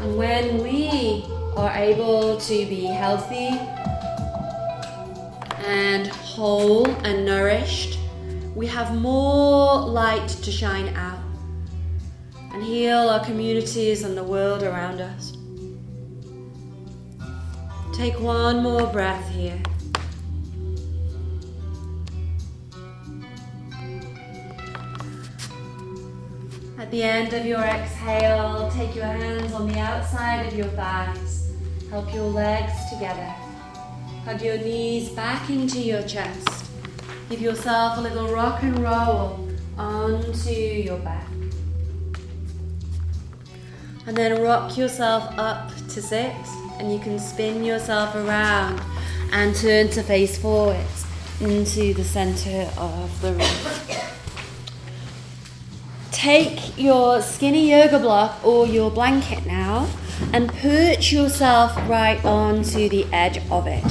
And when we are able to be healthy and whole and nourished, we have more light to shine out and heal our communities and the world around us. Take one more breath here. At the end of your exhale, take your hands on the outside of your thighs Help your legs together. Hug your knees back into your chest. Give yourself a little rock and roll onto your back. And then rock yourself up to sit, and you can spin yourself around and turn to face forwards into the center of the room. Take your skinny yoga block or your blanket now and perch yourself right onto the edge of it.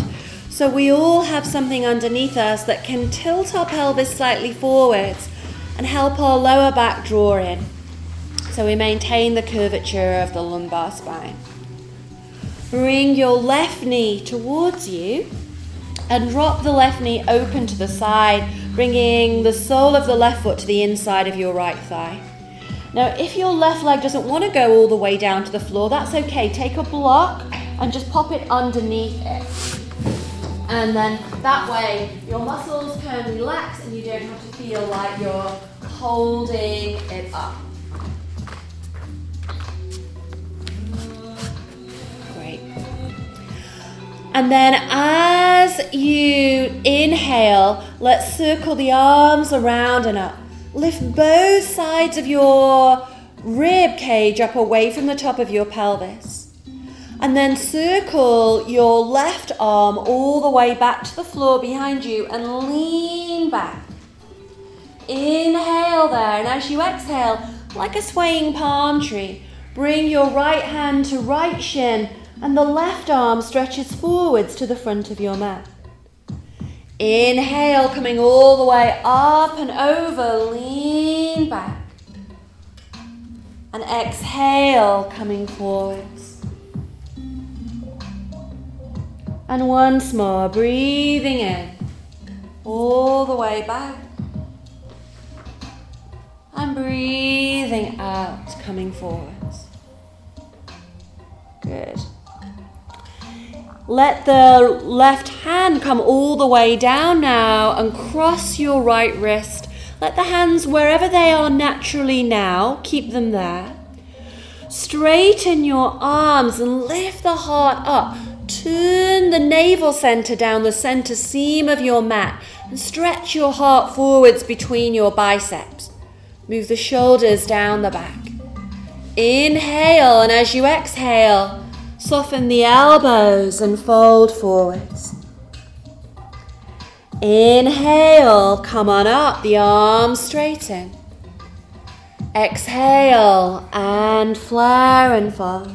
So we all have something underneath us that can tilt our pelvis slightly forwards and help our lower back draw in, so we maintain the curvature of the lumbar spine. Bring your left knee towards you and drop the left knee open to the side, bringing the sole of the left foot to the inside of your right thigh. Now, if your left leg doesn't want to go all the way down to the floor, that's okay. Take a block and just pop it underneath it. And then that way your muscles can relax and you don't have to feel like you're holding it up. Great. And then as you inhale, let's circle the arms around and up. Lift both sides of your rib cage up away from the top of your pelvis. And then circle your left arm all the way back to the floor behind you and lean back. Inhale there, and as you exhale, like a swaying palm tree, bring your right hand to right shin and the left arm stretches forwards to the front of your mat. Inhale, coming all the way up and over, lean back. And exhale, coming forwards. And once more, breathing in, all the way back. And breathing out, coming forwards. Good. Let the left hand come all the way down now and cross your right wrist. Let the hands, wherever they are naturally now, keep them there. Straighten your arms and lift the heart up. Turn the navel center down the center seam of your mat and stretch your heart forwards between your biceps. Move the shoulders down the back. Inhale, and as you exhale, soften the elbows and fold forwards. Inhale, come on up, the arms straighten. Exhale, and flare and fold.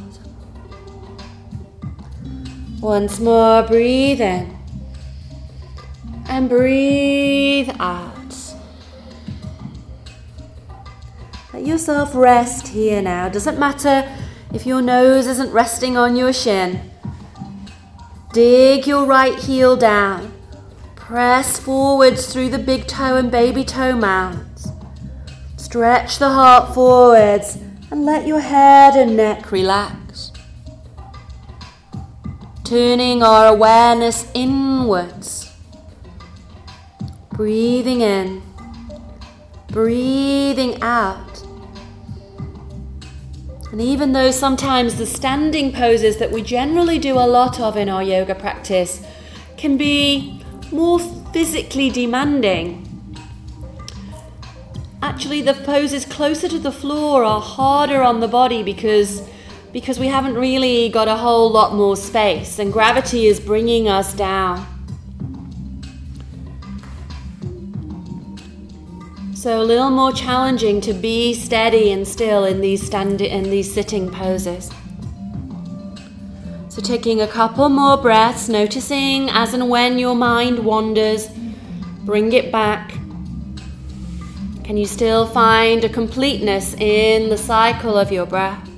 Once more, breathe in and breathe out. Let yourself rest here now. Doesn't matter if your nose isn't resting on your shin. Dig your right heel down. Press forwards through the big toe and baby toe mounds. Stretch the heart forwards and let your head and neck relax. Turning our awareness inwards. Breathing in, breathing out. And even though sometimes the standing poses that we generally do a lot of in our yoga practice can be more physically demanding, actually the poses closer to the floor are harder on the body because we haven't really got a whole lot more space and gravity is bringing us down. So a little more challenging to be steady and still in these sitting poses. So taking a couple more breaths, noticing as and when your mind wanders, bring it back. Can you still find a completeness in the cycle of your breath?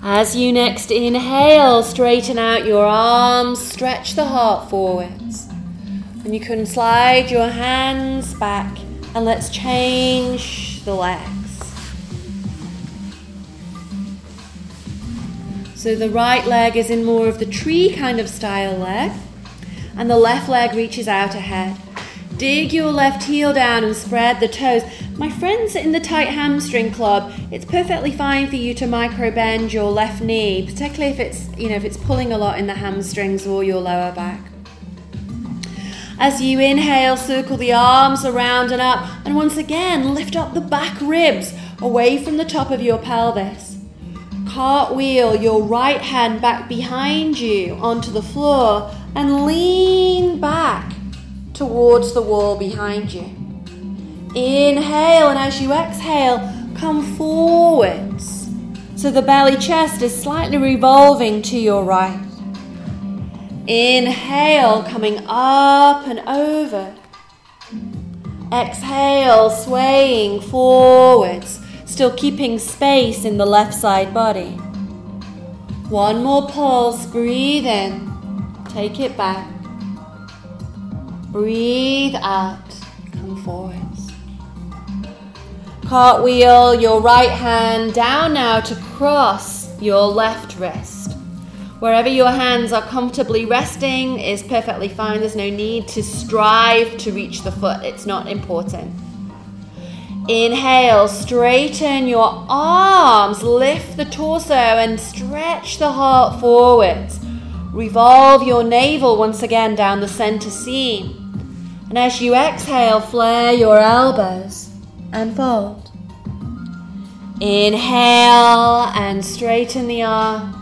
As you next inhale, straighten out your arms, stretch the heart forwards. And you can slide your hands back and let's change the legs. So the right leg is in more of the tree kind of style leg and the left leg reaches out ahead. Dig your left heel down and spread the toes. My friends in the tight hamstring club, it's perfectly fine for you to micro bend your left knee, particularly if it's, you know, if it's pulling a lot in the hamstrings or your lower back. As you inhale, circle the arms around and up, and once again lift up the back ribs away from the top of your pelvis. Cartwheel your right hand back behind you onto the floor and lean back towards the wall behind you. Inhale, and as you exhale, come forwards. So the belly chest is slightly revolving to your right. Inhale, coming up and over. Exhale, swaying forwards, still keeping space in the left side body. One more pulse, breathe in, take it back. Breathe out, come forwards. Cartwheel your right hand down now to cross your left wrist. Wherever your hands are comfortably resting is perfectly fine. There's no need to strive to reach the foot. It's not important. Inhale, straighten your arms, lift the torso and stretch the heart forwards. Revolve your navel once again down the center seam. And as you exhale, flare your elbows and fold. Inhale and straighten the arms.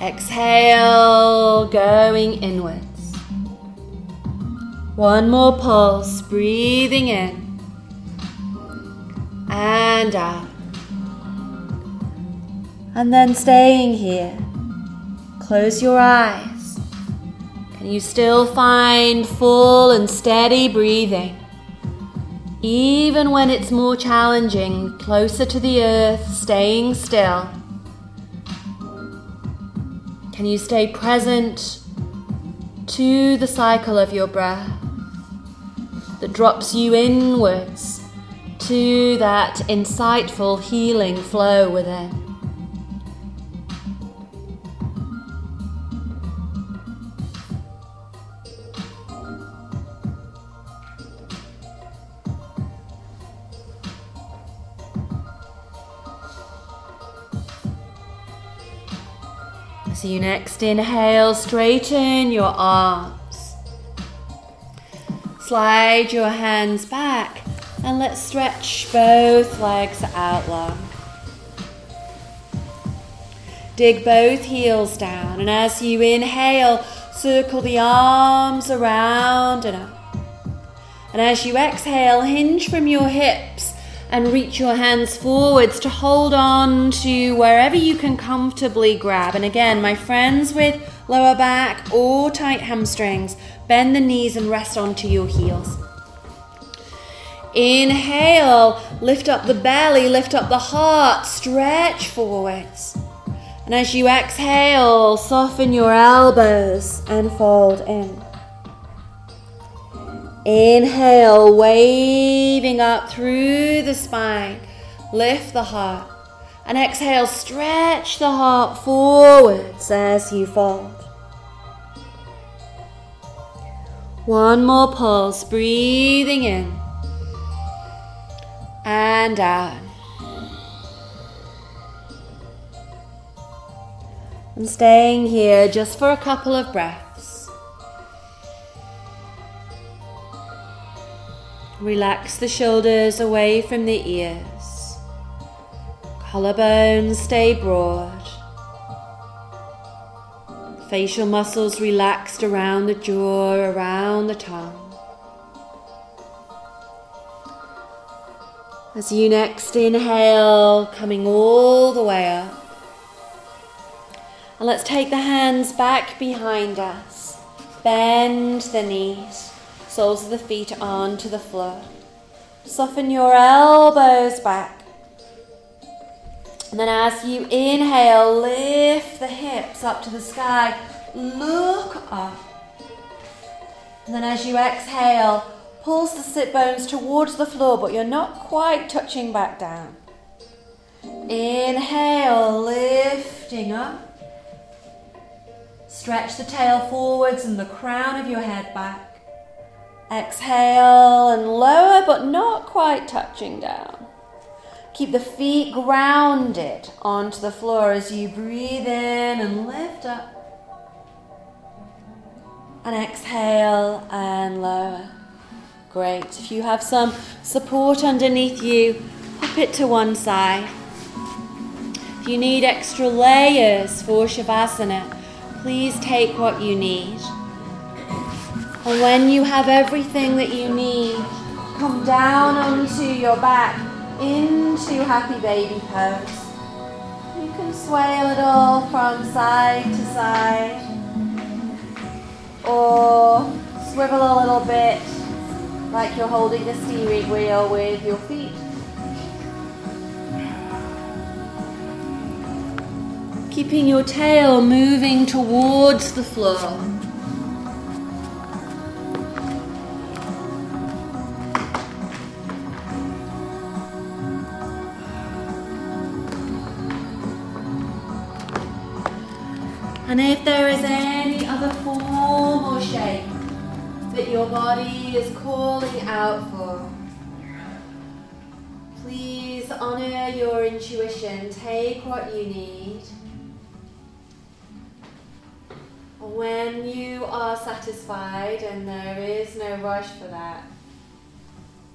Exhale, going inwards. One more pulse, breathing in and out. And then staying here. Close your eyes. Can you still find full and steady breathing? Even when it's more challenging, closer to the earth, staying still. Can you stay present to the cycle of your breath that drops you inwards to that insightful healing flow within? So you next inhale, straighten your arms. Slide your hands back and let's stretch both legs out long. Dig both heels down and as you inhale, circle the arms around and up. And as you exhale, hinge from your hips and reach your hands forwards to hold on to wherever you can comfortably grab. And again, my friends with lower back or tight hamstrings, bend the knees and rest onto your heels. Inhale, lift up the belly, lift up the heart, stretch forwards. And as you exhale, soften your elbows and fold in. Inhale, waving up through the spine, lift the heart, and exhale, stretch the heart forwards as you fold. One more pulse, breathing in and out. And staying here just for a couple of breaths. Relax the shoulders away from the ears. Collarbones stay broad. Facial muscles relaxed around the jaw, around the tongue. As you next inhale, coming all the way up. And let's take the hands back behind us. Bend the knees. Soles of the feet onto the floor. Soften your elbows back. And then as you inhale, lift the hips up to the sky. Look up. And then as you exhale, pulse the sit bones towards the floor, but you're not quite touching back down. Inhale, lifting up. Stretch the tail forwards and the crown of your head back. Exhale and lower, but not quite touching down. Keep the feet grounded onto the floor as you breathe in and lift up. And exhale and lower. Great. If you have some support underneath you, pop it to one side. If you need extra layers for Shavasana, please take what you need. And when you have everything that you need, come down onto your back into happy baby pose. You can sway a little from side to side, or swivel a little bit like you're holding the steering wheel with your feet. Keeping your tail moving towards the floor. And if there is any other form or shape that your body is calling out for, please honor your intuition. Take what you need. When you are satisfied, and there is no rush for that,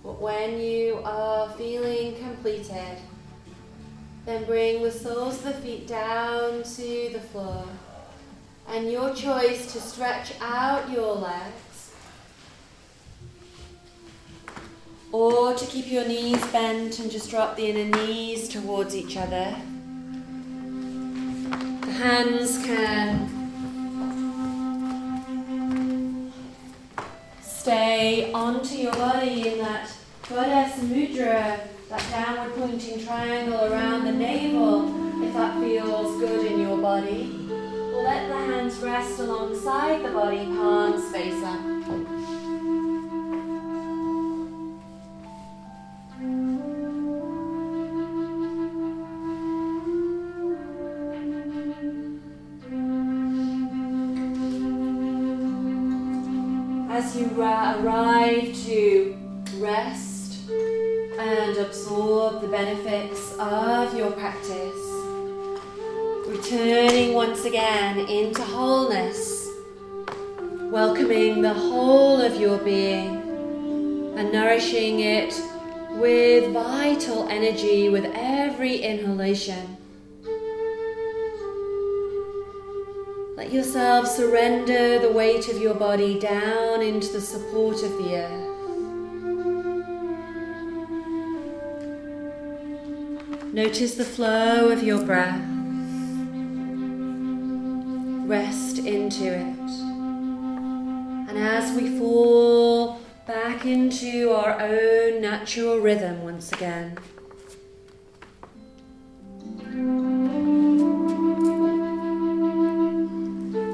but when you are feeling completed, then bring the soles of the feet down to the floor. And your choice to stretch out your legs or to keep your knees bent and just drop the inner knees towards each other. The hands can stay onto your body in that Lotus Mudra, that downward pointing triangle around the navel, if that feels good in your body. Let the hands rest alongside the body, palms face up. As you arrive to rest and absorb the benefits of your practice, returning once again into wholeness, welcoming the whole of your being and nourishing it with vital energy with every inhalation. Let yourself surrender the weight of your body down into the support of the earth. Notice the flow of your breath. Rest into it. And as we fall back into our own natural rhythm once again,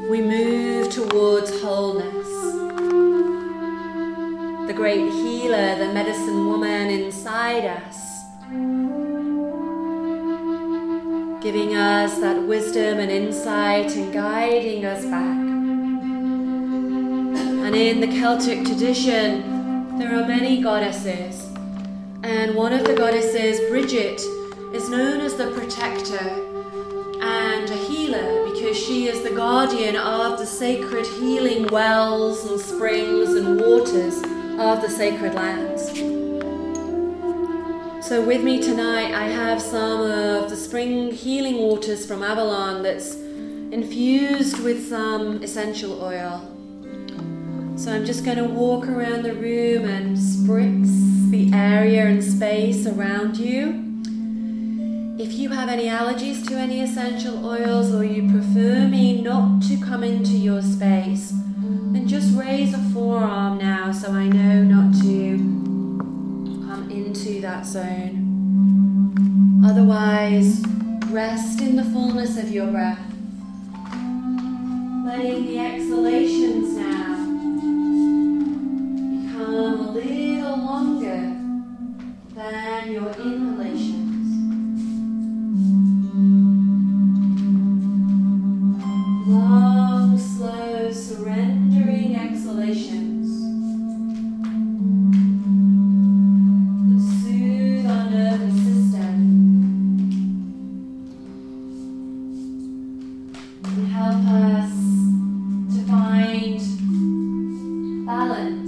we move towards wholeness. The great healer, the medicine woman inside us, giving us that wisdom and insight and guiding us back. And in the Celtic tradition, there are many goddesses. And one of the goddesses, Bridget, is known as the protector and a healer because she is the guardian of the sacred healing wells and springs and waters of the sacred lands. So with me tonight, I have some of the spring healing waters from Avalon that's infused with some essential oil. So I'm just going to walk around the room and spritz the area and space around you. If you have any allergies to any essential oils or you prefer me not to come into your space, then just raise a forearm now so I know not to into that zone. Otherwise, rest in the fullness of your breath, letting the exhalations now become a little longer than your inhalations. Long, slow, surrendering exhalations find balance.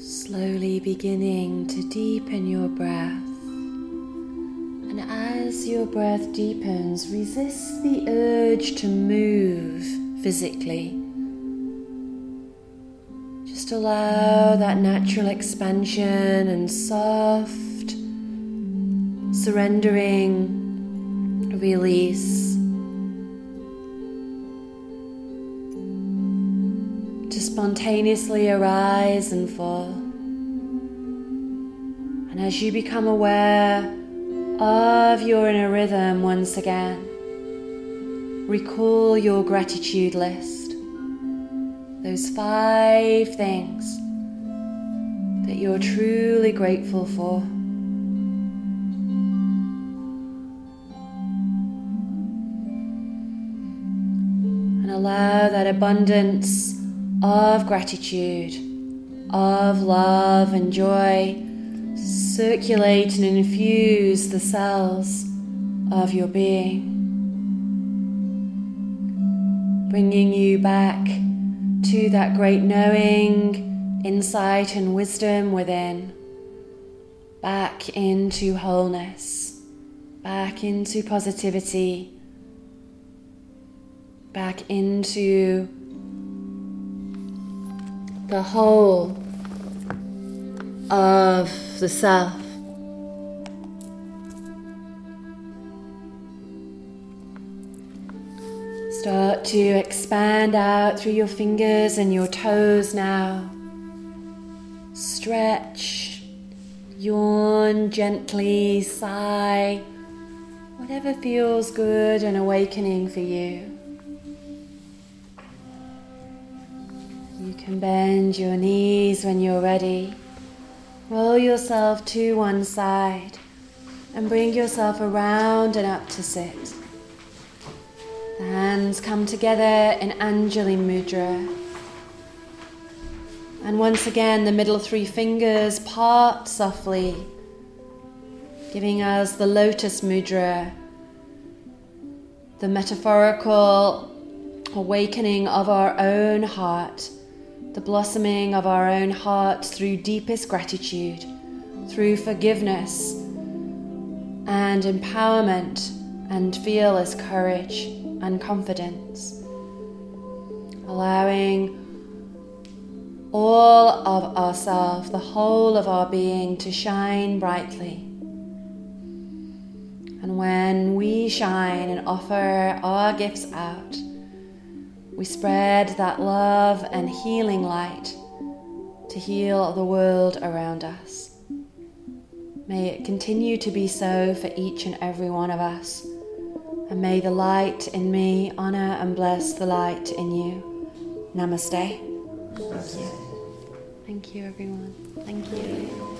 Slowly beginning to deepen your breath, and as your breath deepens, resist the urge to move physically. Just allow that natural expansion and soft surrendering release to spontaneously arise and fall. And as you become aware of your inner rhythm once again, recall your gratitude list. Those 5 things that you're truly grateful for. And allow that abundance of gratitude, of love and joy, circulate and infuse the cells of your being, bringing you back to that great knowing, insight and wisdom within, back into wholeness, back into positivity, back into the whole of the self. Start to expand out through your fingers and your toes now. Stretch, yawn gently, sigh, whatever feels good and awakening for you. You can bend your knees when you're ready. Roll yourself to one side and bring yourself around and up to sit. The hands come together in Anjali Mudra. And once again, the middle three fingers part softly, giving us the Lotus Mudra, the metaphorical awakening of our own heart, the blossoming of our own heart through deepest gratitude, through forgiveness and empowerment and fearless courage and confidence, allowing all of ourselves, the whole of our being, to shine brightly. And when we shine and offer our gifts out, we spread that love and healing light to heal the world around us. May it continue to be so for each and every one of us. And may the light in me honor and bless the light in you. Namaste. Thank you. Thank you, everyone. Thank you.